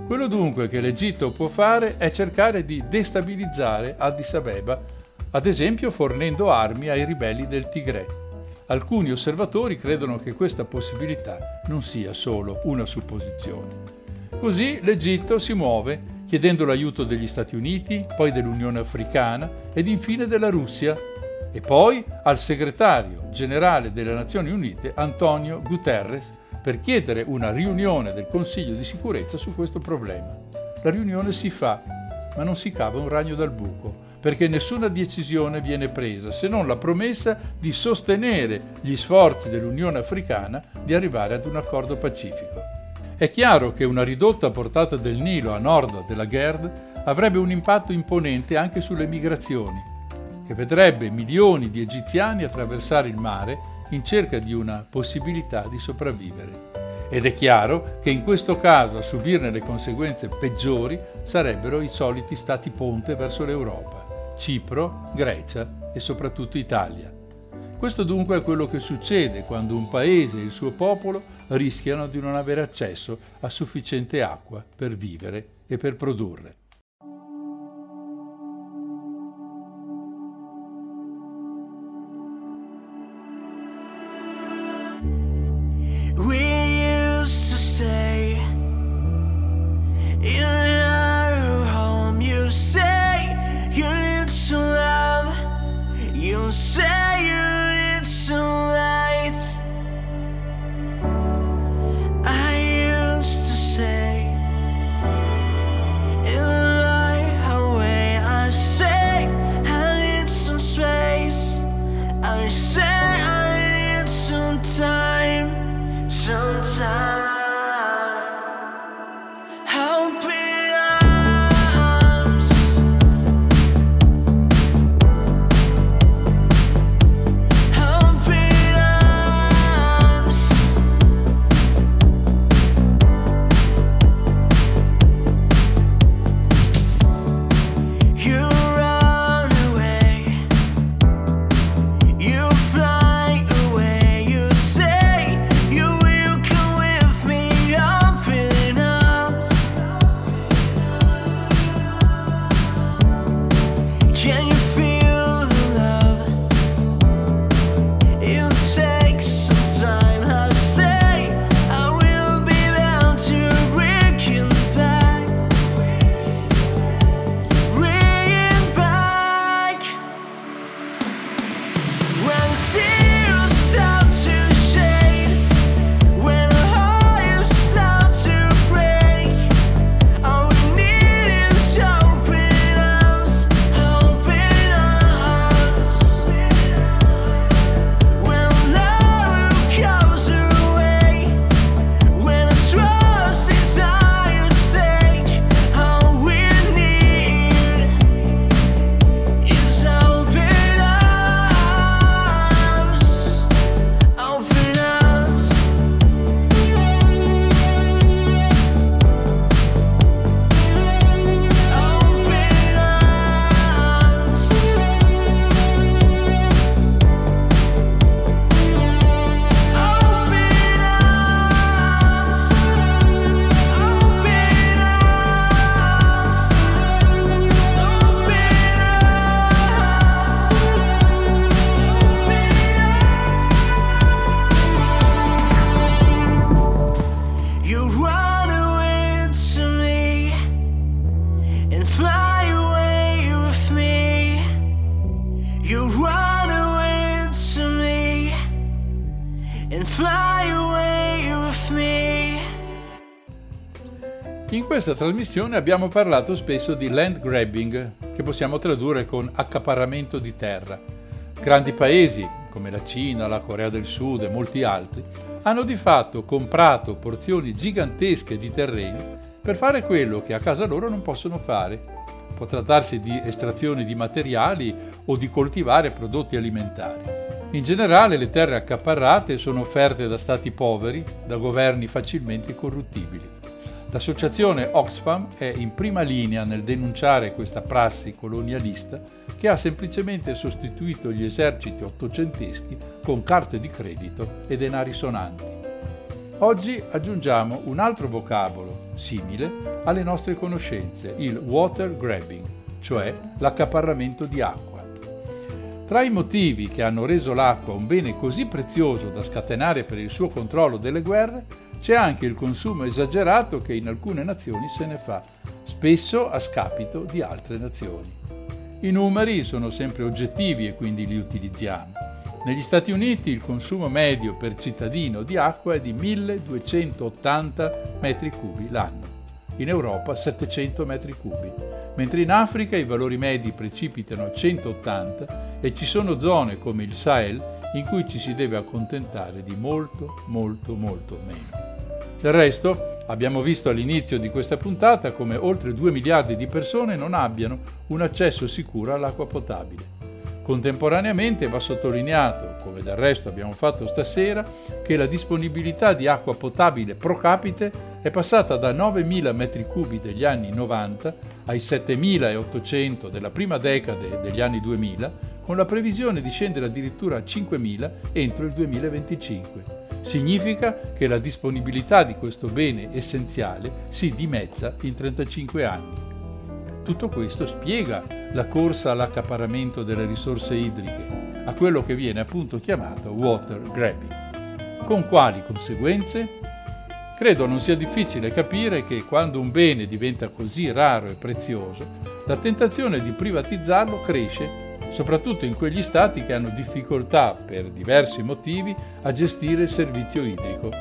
Quello dunque che l'Egitto può fare è cercare di destabilizzare Addis Abeba, ad esempio fornendo armi ai ribelli del Tigré. Alcuni osservatori credono che questa possibilità non sia solo una supposizione. Così l'Egitto si muove chiedendo l'aiuto degli Stati Uniti, poi dell'Unione Africana ed infine della Russia e poi al segretario generale delle Nazioni Unite Antonio Guterres per chiedere una riunione del Consiglio di sicurezza su questo problema. La riunione si fa, ma non si cava un ragno dal buco, perché nessuna decisione viene presa se non la promessa di sostenere gli sforzi dell'Unione Africana di arrivare ad un accordo pacifico. È chiaro che una ridotta portata del Nilo a nord della G E R D avrebbe un impatto imponente anche sulle migrazioni, che vedrebbe milioni di egiziani attraversare il mare in cerca di una possibilità di sopravvivere. Ed è chiaro che in questo caso a subirne le conseguenze peggiori sarebbero i soliti stati ponte verso l'Europa: Cipro, Grecia e soprattutto Italia. Questo dunque è quello che succede quando un paese e il suo popolo rischiano di non avere accesso a sufficiente acqua per vivere e per produrre. We used to say, in our home you say you need some love, you say you need some light. I used to say, in and fly away with me. In questa trasmissione abbiamo parlato spesso di land grabbing, che possiamo tradurre con accaparramento di terra. Grandi paesi come la Cina, la Corea del Sud e molti altri hanno di fatto comprato porzioni gigantesche di terreno per fare quello che a casa loro non possono fare. Può trattarsi di estrazione di materiali o di coltivare prodotti alimentari. In generale le terre accaparrate sono offerte da stati poveri, da governi facilmente corruttibili. L'associazione Oxfam è in prima linea nel denunciare questa prassi colonialista che ha semplicemente sostituito gli eserciti ottocenteschi con carte di credito e denari sonanti. Oggi aggiungiamo un altro vocabolo simile alle nostre conoscenze, il water grabbing, cioè l'accaparramento di acqua. Tra i motivi che hanno reso l'acqua un bene così prezioso da scatenare per il suo controllo delle guerre, c'è anche il consumo esagerato che in alcune nazioni se ne fa, spesso a scapito di altre nazioni. I numeri sono sempre oggettivi e quindi li utilizziamo. Negli Stati Uniti il consumo medio per cittadino di acqua è di milleduecentottanta metri cubi l'anno, in Europa settecento metri cubi, mentre in Africa i valori medi precipitano a centottanta e ci sono zone come il Sahel in cui ci si deve accontentare di molto, molto, molto meno. Del resto, abbiamo visto all'inizio di questa puntata come oltre due miliardi di persone non abbiano un accesso sicuro all'acqua potabile. Contemporaneamente va sottolineato, come del resto abbiamo fatto stasera, che la disponibilità di acqua potabile pro capite è passata da novemila metri cubi degli anni novanta ai settemilaottocento della prima decade degli anni duemila, con la previsione di scendere addirittura a cinquemila entro il duemilaventicinque. Significa che la disponibilità di questo bene essenziale si dimezza in trentacinque anni. Tutto questo spiega la corsa all'accaparramento delle risorse idriche, a quello che viene appunto chiamato water grabbing. Con quali conseguenze? Credo non sia difficile capire che quando un bene diventa così raro e prezioso, la tentazione di privatizzarlo cresce, soprattutto in quegli stati che hanno difficoltà, per diversi motivi, a gestire il servizio idrico,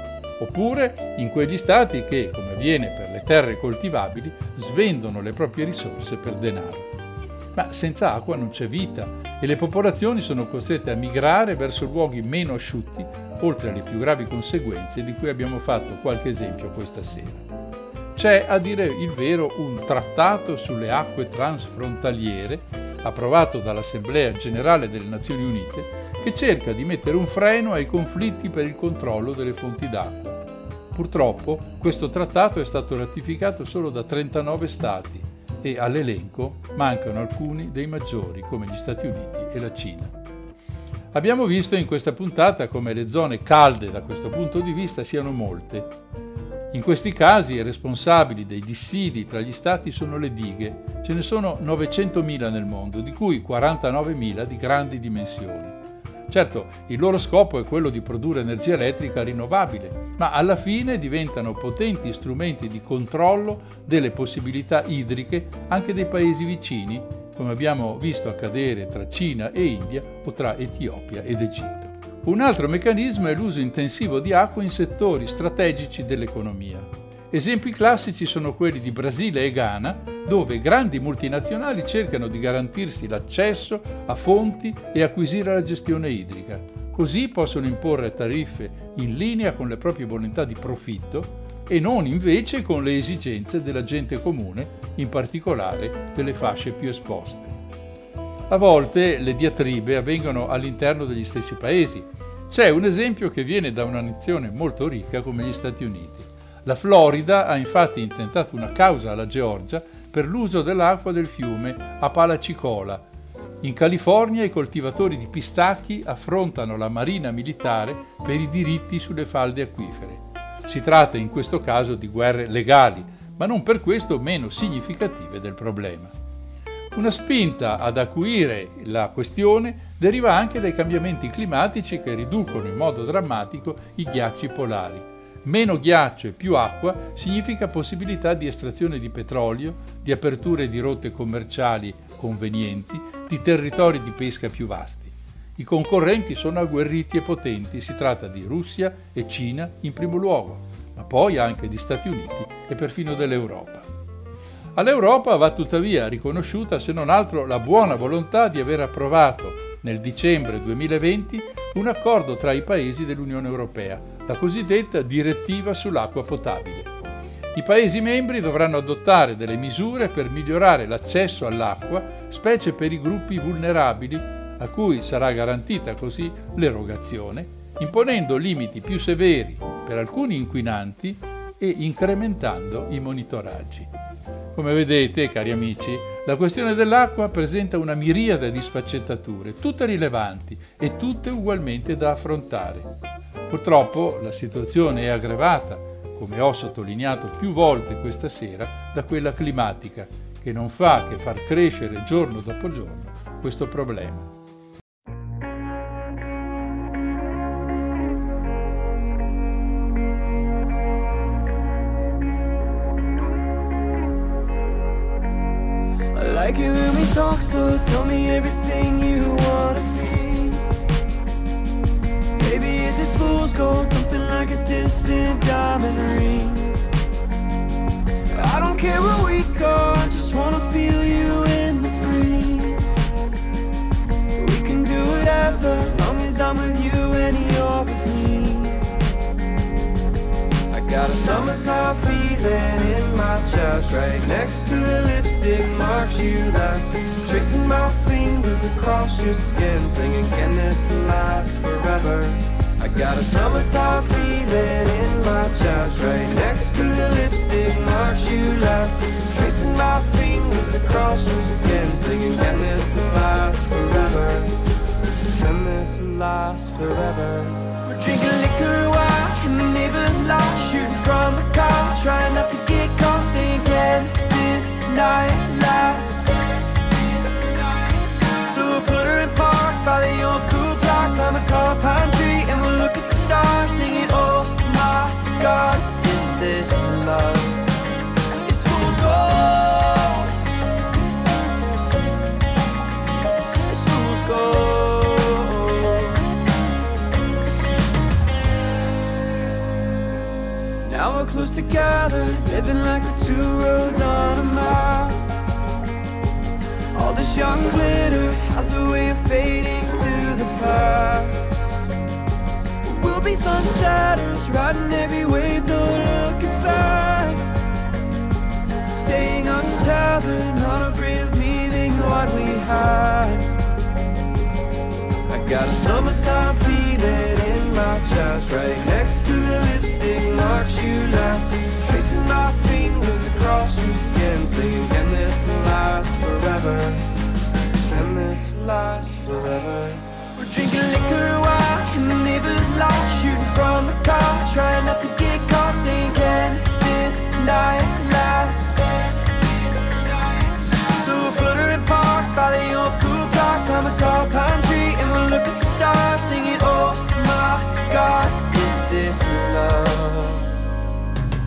oppure in quegli stati che, come avviene per le terre coltivabili, svendono le proprie risorse per denaro. Ma senza acqua non c'è vita e le popolazioni sono costrette a migrare verso luoghi meno asciutti, oltre alle più gravi conseguenze di cui abbiamo fatto qualche esempio questa sera. C'è, a dire il vero, un trattato sulle acque transfrontaliere, approvato dall'Assemblea Generale delle Nazioni Unite, che cerca di mettere un freno ai conflitti per il controllo delle fonti d'acqua. Purtroppo questo trattato è stato ratificato solo da trentanove stati e all'elenco mancano alcuni dei maggiori come gli Stati Uniti e la Cina. Abbiamo visto in questa puntata come le zone calde da questo punto di vista siano molte. In questi casi i responsabili dei dissidi tra gli stati sono le dighe. Ce ne sono novecentomila nel mondo, di cui quarantanovemila di grandi dimensioni. Certo, il loro scopo è quello di produrre energia elettrica rinnovabile, ma alla fine diventano potenti strumenti di controllo delle possibilità idriche anche dei paesi vicini, come abbiamo visto accadere tra Cina e India o tra Etiopia ed Egitto. Un altro meccanismo è l'uso intensivo di acqua in settori strategici dell'economia. Esempi classici sono quelli di Brasile e Ghana, dove grandi multinazionali cercano di garantirsi l'accesso a fonti e acquisire la gestione idrica. Così possono imporre tariffe in linea con le proprie volontà di profitto e non invece con le esigenze della gente comune, in particolare delle fasce più esposte. A volte le diatribe avvengono all'interno degli stessi paesi. C'è un esempio che viene da una nazione molto ricca come gli Stati Uniti. La Florida ha infatti intentato una causa alla Georgia per l'uso dell'acqua del fiume Apalachicola. In California i coltivatori di pistacchi affrontano la Marina Militare per i diritti sulle falde acquifere. Si tratta in questo caso di guerre legali, ma non per questo meno significative del problema. Una spinta ad acuire la questione deriva anche dai cambiamenti climatici che riducono in modo drammatico i ghiacci polari. Meno ghiaccio e più acqua significa possibilità di estrazione di petrolio, di aperture di rotte commerciali convenienti, di territori di pesca più vasti. I concorrenti sono agguerriti e potenti, si tratta di Russia e Cina in primo luogo, ma poi anche di Stati Uniti e perfino dell'Europa. All'Europa va tuttavia riconosciuta se non altro la buona volontà di aver approvato nel dicembre duemilaventi un accordo tra i paesi dell'Unione Europea, la cosiddetta direttiva sull'acqua potabile. I Paesi membri dovranno adottare delle misure per migliorare l'accesso all'acqua, specie per i gruppi vulnerabili, a cui sarà garantita così l'erogazione, imponendo limiti più severi per alcuni inquinanti e incrementando i monitoraggi. Come vedete, cari amici, la questione dell'acqua presenta una miriade di sfaccettature, tutte rilevanti e tutte ugualmente da affrontare. Purtroppo la situazione è aggravata, come ho sottolineato più volte questa sera, da quella climatica, che non fa che far crescere giorno dopo giorno questo problema. Like a distant diamond ring. I don't care where we go, I just wanna feel you in the breeze. We can do whatever, long as I'm with you and you're with me. I got a summertime feeling in my chest, right next to the lipstick marks you left, tracing my fingers across your skin, singing, can this last forever? I got a summertime feeling in my chest, right next to the lipstick marks you left, tracing my fingers across your skin, singing, can this last forever? Can this last forever? We're drinking liquor wine in the neighbor's lot, shooting from the car, trying not to get caught, saying, can this night last? So we'll put her in park by the old cool block, climb a tall pine tree, and we'll look at the stars, singing, oh my God, is this love? It's fool's gold. It's fool's gold. Now we're close together, living like the two roads on a mile. All this young glitter has a way of fading to the past. We'll be sunsetters, riding every wave, no looking back. Staying untethered, not afraid of leaving what we had. I got a summertime feeling in my chest, right next to the lipstick marks you left, tracing my fingers across your skin, singing, can this last forever? Can this last forever? We're drinking liquor wine in the neighbor's lot, shooting from the car, trying not to get caught, saying, can this night last? So we'll put her in park by the old cool block, climb a tall pine tree, and we'll look at the stars, singing, oh my God, is this love?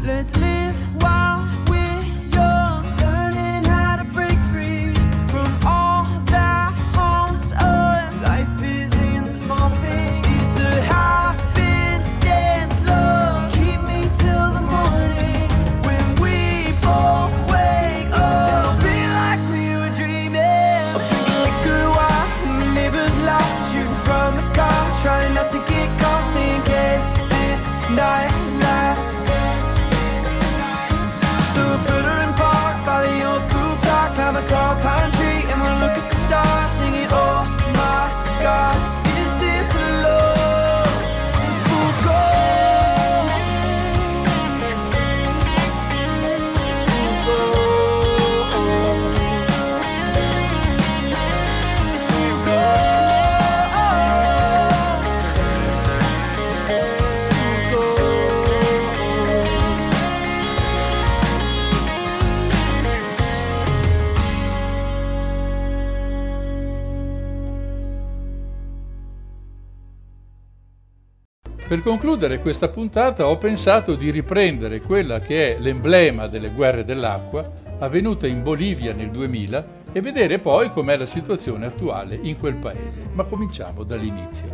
Let's live while we're young, learning how to break free from all that harms us. Life is in the small things. It's a happenstance love. Keep me till the morning when we both wake up. It'll be like we were dreaming. I'm drinking liquor wine in the neighbor's lot, shooting from the car, trying not to get caught, saying, can this night last? Climb a tall pine tree and we'll look at the stars, singing, oh my God, is this love? It's fool's gold. It's fool's gold. It's fool's gold. It's fool's gold. Per concludere questa puntata ho pensato di riprendere quella che è l'emblema delle guerre dell'acqua avvenuta in Bolivia nel duemila e vedere poi com'è la situazione attuale in quel paese. Ma cominciamo dall'inizio.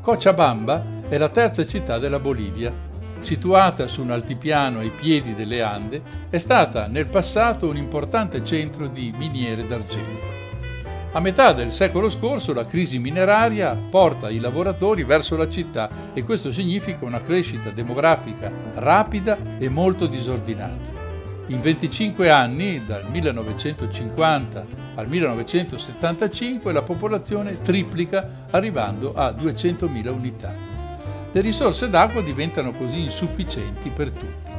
Cochabamba è la terza città della Bolivia. Situata su un altipiano ai piedi delle Ande, è stata nel passato un importante centro di miniere d'argento. A metà del secolo scorso la crisi mineraria porta i lavoratori verso la città e questo significa una crescita demografica rapida e molto disordinata. In venticinque anni, dal millenovecentocinquanta al millenovecentosettantacinque, la popolazione triplica arrivando a duecentomila unità. Le risorse d'acqua diventano così insufficienti per tutti.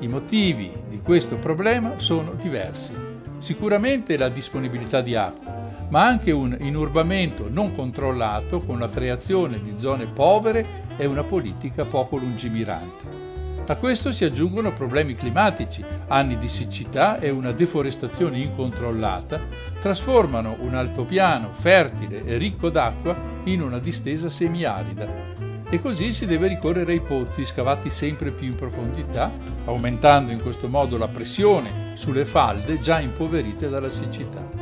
I motivi di questo problema sono diversi. Sicuramente la disponibilità di acqua, ma anche un inurbamento non controllato con la creazione di zone povere e una politica poco lungimirante. A questo si aggiungono problemi climatici, anni di siccità e una deforestazione incontrollata trasformano un altopiano fertile e ricco d'acqua in una distesa semiarida. E così si deve ricorrere ai pozzi scavati sempre più in profondità, aumentando in questo modo la pressione sulle falde già impoverite dalla siccità.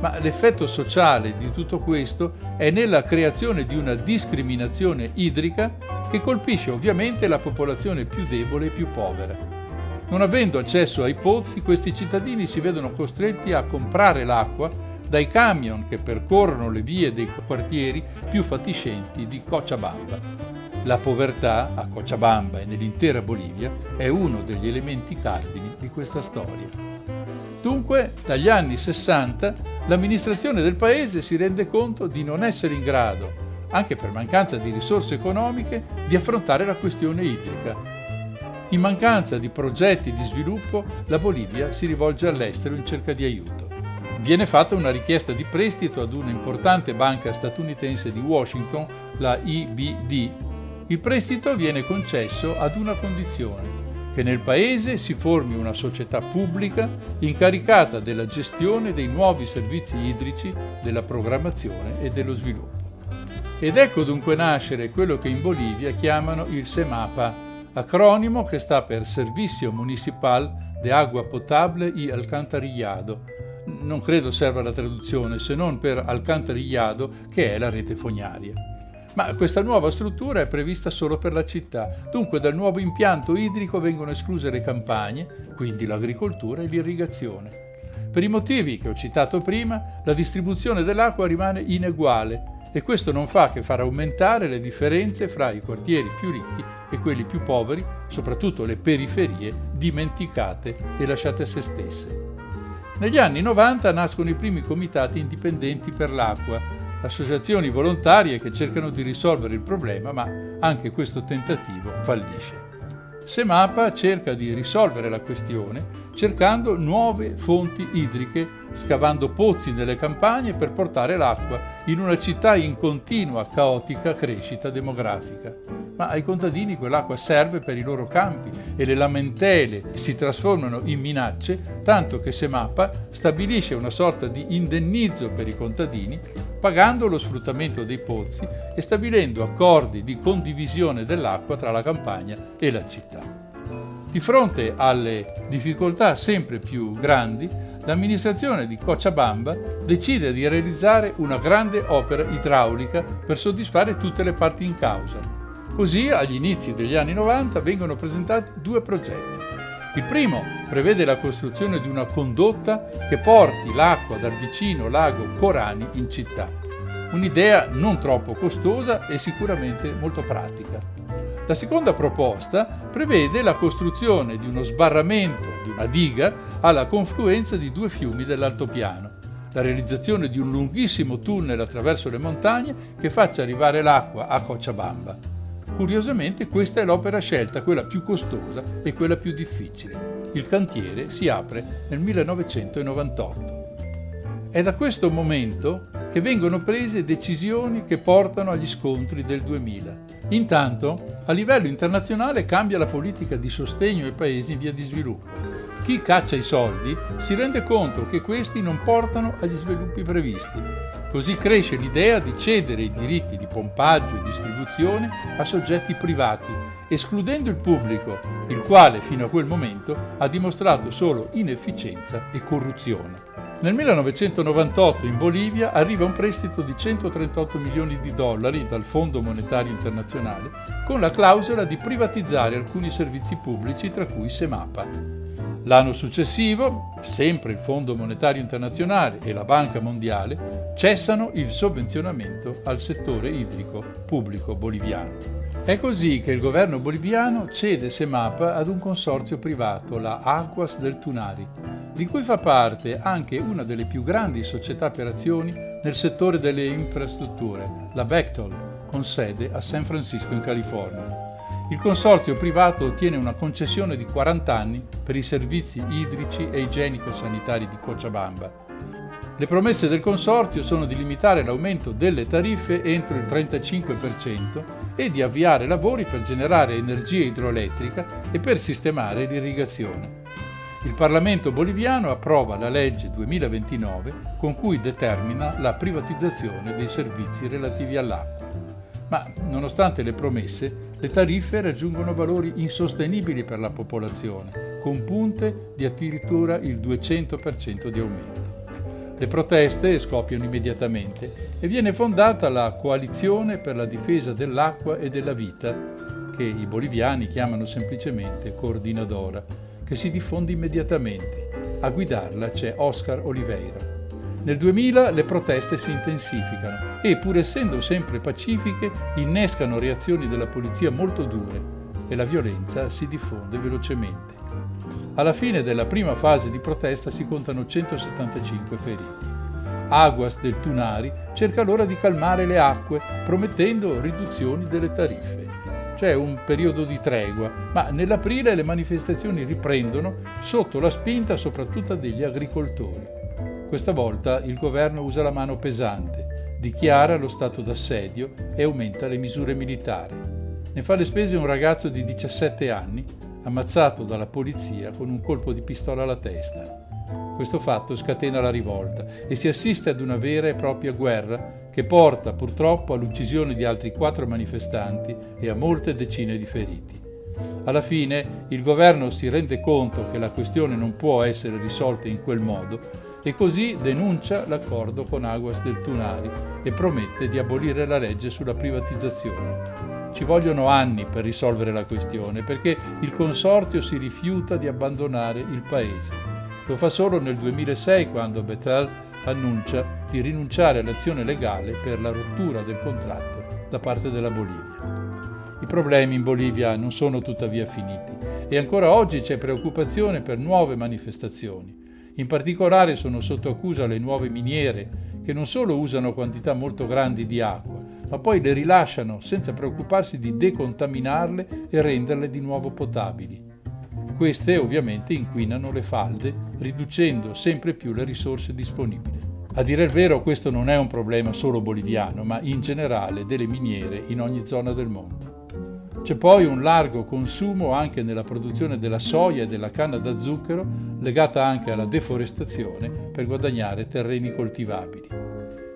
Ma l'effetto sociale di tutto questo è nella creazione di una discriminazione idrica che colpisce ovviamente la popolazione più debole e più povera. Non avendo accesso ai pozzi, questi cittadini si vedono costretti a comprare l'acqua dai camion che percorrono le vie dei quartieri più fatiscenti di Cochabamba. La povertà a Cochabamba e nell'intera Bolivia è uno degli elementi cardini di questa storia. Dunque, dagli anni sessanta, l'amministrazione del paese si rende conto di non essere in grado, anche per mancanza di risorse economiche, di affrontare la questione idrica. In mancanza di progetti di sviluppo, la Bolivia si rivolge all'estero in cerca di aiuto. Viene fatta una richiesta di prestito ad un'importante banca statunitense di Washington, la I B D. Il prestito viene concesso ad una condizione: che nel paese si formi una società pubblica incaricata della gestione dei nuovi servizi idrici, della programmazione e dello sviluppo. Ed ecco dunque nascere quello che in Bolivia chiamano il SEMAPA, acronimo che sta per Servizio Municipal de Agua Potable y Alcantarillado. Non credo serva la traduzione se non per alcantarillado, che è la rete fognaria. Ma questa nuova struttura è prevista solo per la città, dunque dal nuovo impianto idrico vengono escluse le campagne, quindi l'agricoltura e l'irrigazione. Per i motivi che ho citato prima, la distribuzione dell'acqua rimane ineguale e questo non fa che far aumentare le differenze fra i quartieri più ricchi e quelli più poveri, soprattutto le periferie dimenticate e lasciate a se stesse. Negli anni novanta nascono i primi comitati indipendenti per l'acqua, associazioni volontarie che cercano di risolvere il problema, ma anche questo tentativo fallisce. SEMAPA cerca di risolvere la questione cercando nuove fonti idriche, scavando pozzi nelle campagne per portare l'acqua in una città in continua caotica crescita demografica. Ma ai contadini quell'acqua serve per i loro campi e le lamentele si trasformano in minacce, tanto che SEMAPA stabilisce una sorta di indennizzo per i contadini, pagando lo sfruttamento dei pozzi e stabilendo accordi di condivisione dell'acqua tra la campagna e la città. Di fronte alle difficoltà sempre più grandi, l'amministrazione di Cochabamba decide di realizzare una grande opera idraulica per soddisfare tutte le parti in causa. Così, agli inizi degli anni novanta, vengono presentati due progetti. Il primo prevede la costruzione di una condotta che porti l'acqua dal vicino lago Corani in città. Un'idea non troppo costosa e sicuramente molto pratica. La seconda proposta prevede la costruzione di uno sbarramento, di una diga, alla confluenza di due fiumi dell'altopiano, la realizzazione di un lunghissimo tunnel attraverso le montagne che faccia arrivare l'acqua a Cochabamba. Curiosamente questa è l'opera scelta, quella più costosa e quella più difficile. Il cantiere si apre nel millenovecentonovantotto. È da questo momento che vengono prese decisioni che portano agli scontri del duemila. Intanto, a livello internazionale cambia la politica di sostegno ai paesi in via di sviluppo. Chi caccia i soldi si rende conto che questi non portano agli sviluppi previsti. Così cresce l'idea di cedere i diritti di pompaggio e distribuzione a soggetti privati, escludendo il pubblico, il quale fino a quel momento ha dimostrato solo inefficienza e corruzione. Nel millenovecentonovantotto in Bolivia arriva un prestito di centotrentotto milioni di dollari dal Fondo Monetario Internazionale con la clausola di privatizzare alcuni servizi pubblici, tra cui Semapa. L'anno successivo, sempre il Fondo Monetario Internazionale e la Banca Mondiale cessano il sovvenzionamento al settore idrico pubblico boliviano. È così che il governo boliviano cede Semapa ad un consorzio privato, la Aguas del Tunari, di cui fa parte anche una delle più grandi società per azioni nel settore delle infrastrutture, la Bechtel, con sede a San Francisco in California. Il consorzio privato ottiene una concessione di quaranta anni per i servizi idrici e igienico-sanitari di Cochabamba. Le promesse del consorzio sono di limitare l'aumento delle tariffe entro il trentacinque per cento e di avviare lavori per generare energia idroelettrica e per sistemare l'irrigazione. Il Parlamento boliviano approva la legge duemilaventinove con cui determina la privatizzazione dei servizi relativi all'acqua. Ma, nonostante le promesse, le tariffe raggiungono valori insostenibili per la popolazione, con punte di addirittura il duecento per cento di aumento. Le proteste scoppiano immediatamente e viene fondata la Coalizione per la difesa dell'acqua e della vita, che i boliviani chiamano semplicemente Coordinadora, che si diffonde immediatamente. A guidarla c'è Oscar Oliveira. Nel duemila le proteste si intensificano e, pur essendo sempre pacifiche, innescano reazioni della polizia molto dure e la violenza si diffonde velocemente. Alla fine della prima fase di protesta si contano centosettantacinque feriti. Aguas del Tunari cerca allora di calmare le acque, promettendo riduzioni delle tariffe. C'è un periodo di tregua, ma nell'aprile le manifestazioni riprendono sotto la spinta soprattutto degli agricoltori. Questa volta il governo usa la mano pesante, dichiara lo stato d'assedio e aumenta le misure militari. Ne fa le spese un ragazzo di diciassette anni, ammazzato dalla polizia con un colpo di pistola alla testa. Questo fatto scatena la rivolta e si assiste ad una vera e propria guerra che porta purtroppo all'uccisione di altri quattro manifestanti e a molte decine di feriti. Alla fine il governo si rende conto che la questione non può essere risolta in quel modo e così denuncia l'accordo con Aguas del Tunari e promette di abolire la legge sulla privatizzazione. Ci vogliono anni per risolvere la questione perché il consorzio si rifiuta di abbandonare il paese. Lo fa solo nel duemilasei quando Bechtel annuncia di rinunciare all'azione legale per la rottura del contratto da parte della Bolivia. I problemi in Bolivia non sono tuttavia finiti e ancora oggi c'è preoccupazione per nuove manifestazioni. In particolare sono sotto accusa le nuove miniere, che non solo usano quantità molto grandi di acqua, ma poi le rilasciano senza preoccuparsi di decontaminarle e renderle di nuovo potabili. Queste ovviamente inquinano le falde, riducendo sempre più le risorse disponibili. A dire il vero, questo non è un problema solo boliviano, ma in generale delle miniere in ogni zona del mondo. C'è poi un largo consumo anche nella produzione della soia e della canna da zucchero, legata anche alla deforestazione per guadagnare terreni coltivabili.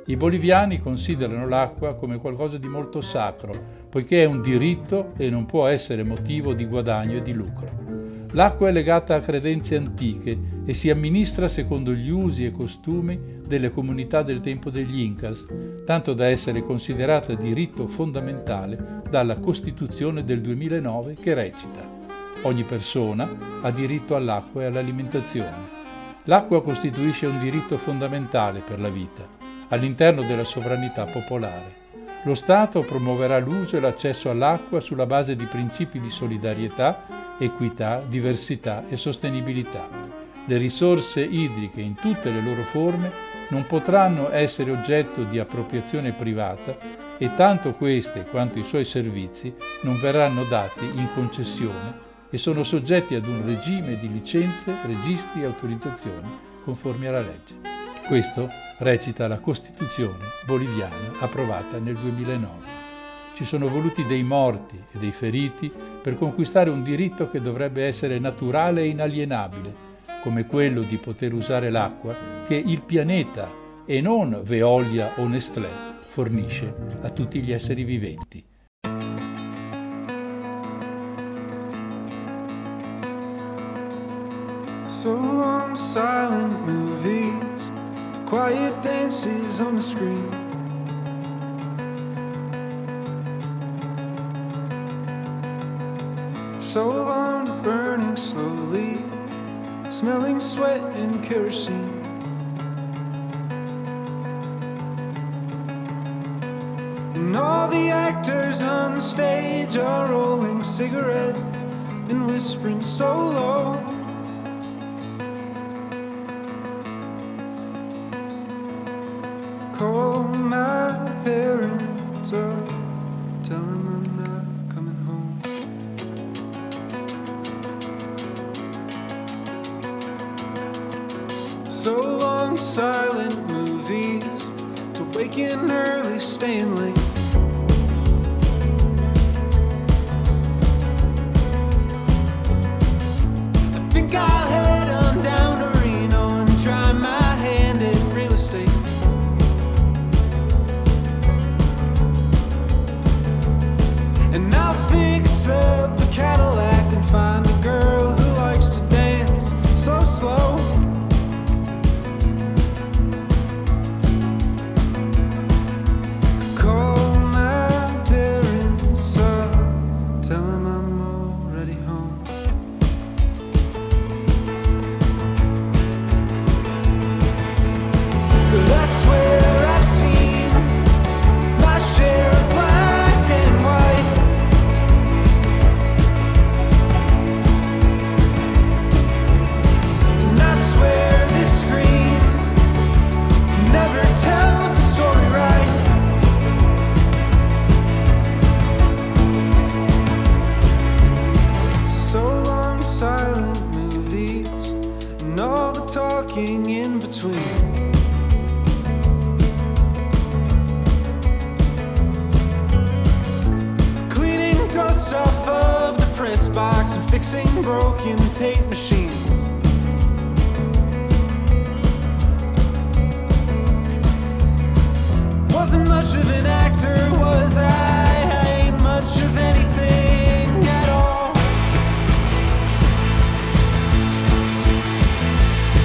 I boliviani considerano l'acqua come qualcosa di molto sacro, poiché è un diritto e non può essere motivo di guadagno e di lucro. L'acqua è legata a credenze antiche e si amministra secondo gli usi e costumi delle comunità del tempo degli Incas, tanto da essere considerata diritto fondamentale dalla Costituzione del duemilanove che recita: ogni persona ha diritto all'acqua e all'alimentazione. L'acqua costituisce un diritto fondamentale per la vita, all'interno della sovranità popolare. Lo Stato promuoverà l'uso e l'accesso all'acqua sulla base di principi di solidarietà, equità, diversità e sostenibilità. Le risorse idriche in tutte le loro forme non potranno essere oggetto di appropriazione privata e tanto queste quanto i suoi servizi non verranno dati in concessione e sono soggetti ad un regime di licenze, registri e autorizzazioni conformi alla legge. Questo recita la Costituzione boliviana approvata nel duemilanove. Ci sono voluti dei morti e dei feriti per conquistare un diritto che dovrebbe essere naturale e inalienabile, come quello di poter usare l'acqua che il pianeta, e non Veolia o Nestlé, fornisce a tutti gli esseri viventi. So long, silent movies, the quiet dances on the screen. So long to burning slowly, smelling sweat and kerosene. And all the actors on the stage are rolling cigarettes and whispering so low. Call my parents up, tell them I'm not coming home. So long, silent movies, to waking early, staying late. I think I'll head on down to Reno and try my hand at real estate. And I'll fix up a Cadillac and find a girl who likes to dance so slow. Call my parents up, tell them I'm already home. But I swear I've seen my share of black and white. And I swear this screen never tells the story right. So long, silent movies, and all the talking in between. Cleaning dust off of the press box and fixing broken tape machines. Wasn't much of an actor, was I? I ain't much of anything at all.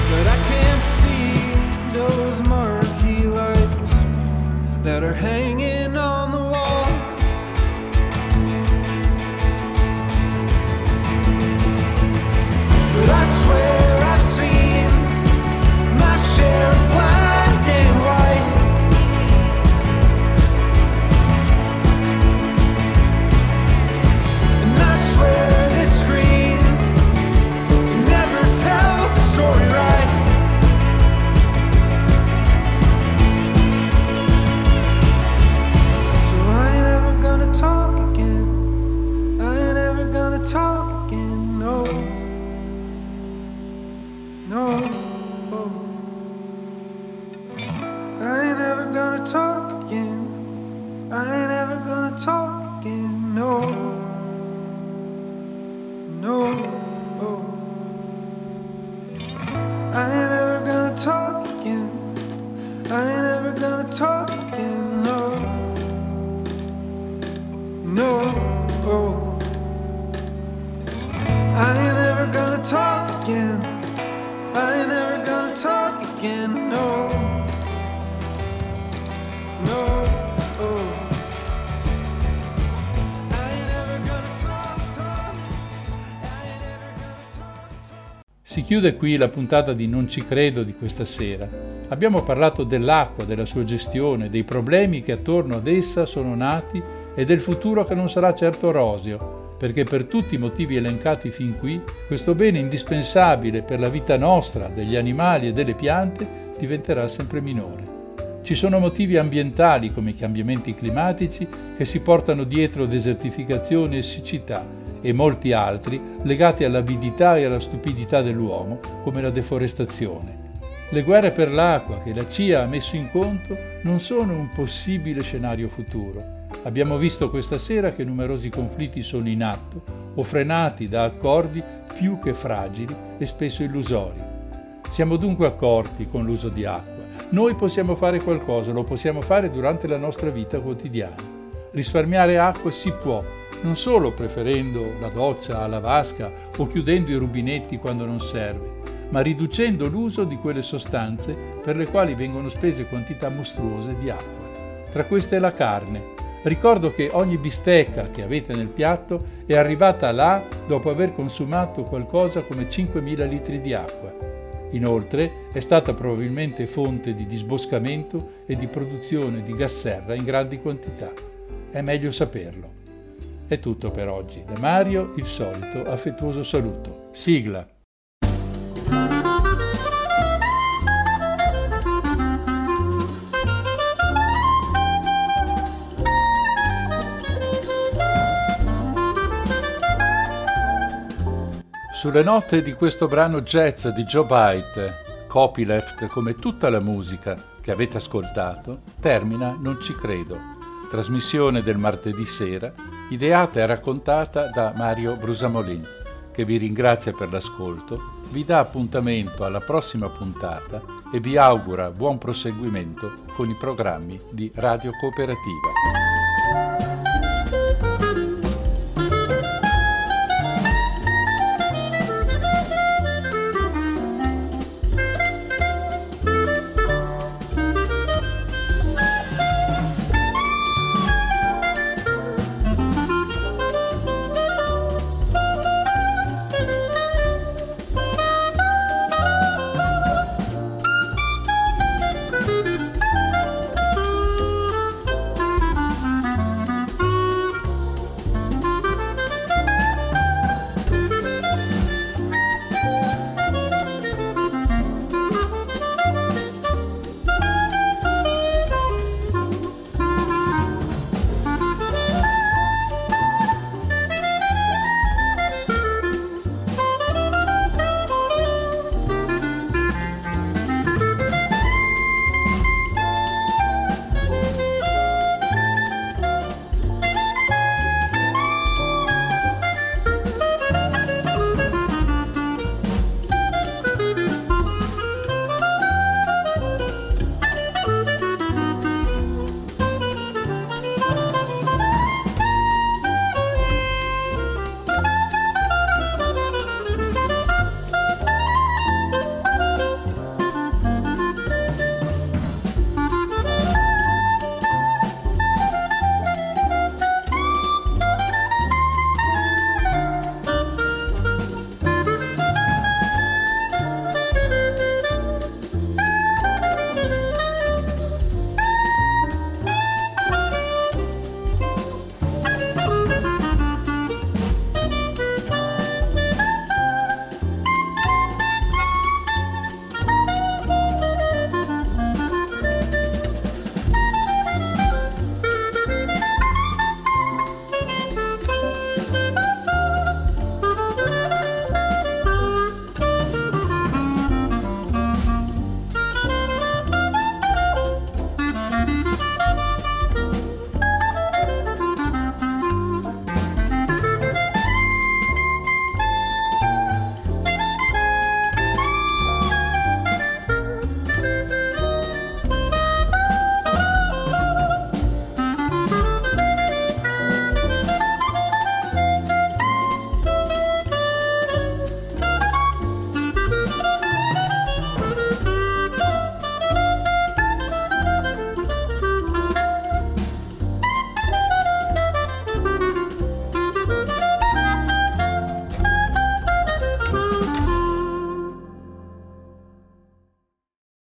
But I can't see those marquee lights that are hanging on the wall. But I swear I've seen my share of black and white. And I swear this screen never tells the story right. So I ain't ever gonna talk again. I ain't ever gonna talk again. No. No. I ain't ever gonna talk again. I ain't ever gonna talk again. No. No. I ain't ever gonna talk again. I ain't ever gonna talk again. No. No. I ain't ever gonna talk again. I ain't ever gonna talk again. No. No. I ain't ever gonna talk, talk. I ain't ever gonna talk, talk. Si chiude qui la puntata di Non ci credo di questa sera. Abbiamo parlato dell'acqua, della sua gestione, dei problemi che attorno ad essa sono nati e del futuro che non sarà certo roseo, perché per tutti i motivi elencati fin qui, questo bene indispensabile per la vita nostra, degli animali e delle piante, diventerà sempre minore. Ci sono motivi ambientali come i cambiamenti climatici che si portano dietro desertificazione e siccità e molti altri legati all'avidità e alla stupidità dell'uomo, come la deforestazione. Le guerre per l'acqua che la C I A ha messo in conto non sono un possibile scenario futuro. Abbiamo visto questa sera che numerosi conflitti sono in atto o frenati da accordi più che fragili e spesso illusori. Siamo dunque accorti con l'uso di acqua. Noi possiamo fare qualcosa, lo possiamo fare durante la nostra vita quotidiana. Risparmiare acqua si può, non solo preferendo la doccia alla vasca o chiudendo i rubinetti quando non serve, ma riducendo l'uso di quelle sostanze per le quali vengono spese quantità mostruose di acqua. Tra queste la carne. Ricordo che ogni bistecca che avete nel piatto è arrivata là dopo aver consumato qualcosa come cinquemila litri di acqua. Inoltre è stata probabilmente fonte di disboscamento e di produzione di gas serra in grandi quantità. È meglio saperlo. È tutto per oggi. Da Mario il solito affettuoso saluto. Sigla. Sulle note di questo brano jazz di Joe Byte, copyleft come tutta la musica che avete ascoltato, termina Non ci credo, trasmissione del martedì sera, ideata e raccontata da Mario Brusamolin, che vi ringrazia per l'ascolto, vi dà appuntamento alla prossima puntata e vi augura buon proseguimento con i programmi di Radio Cooperativa.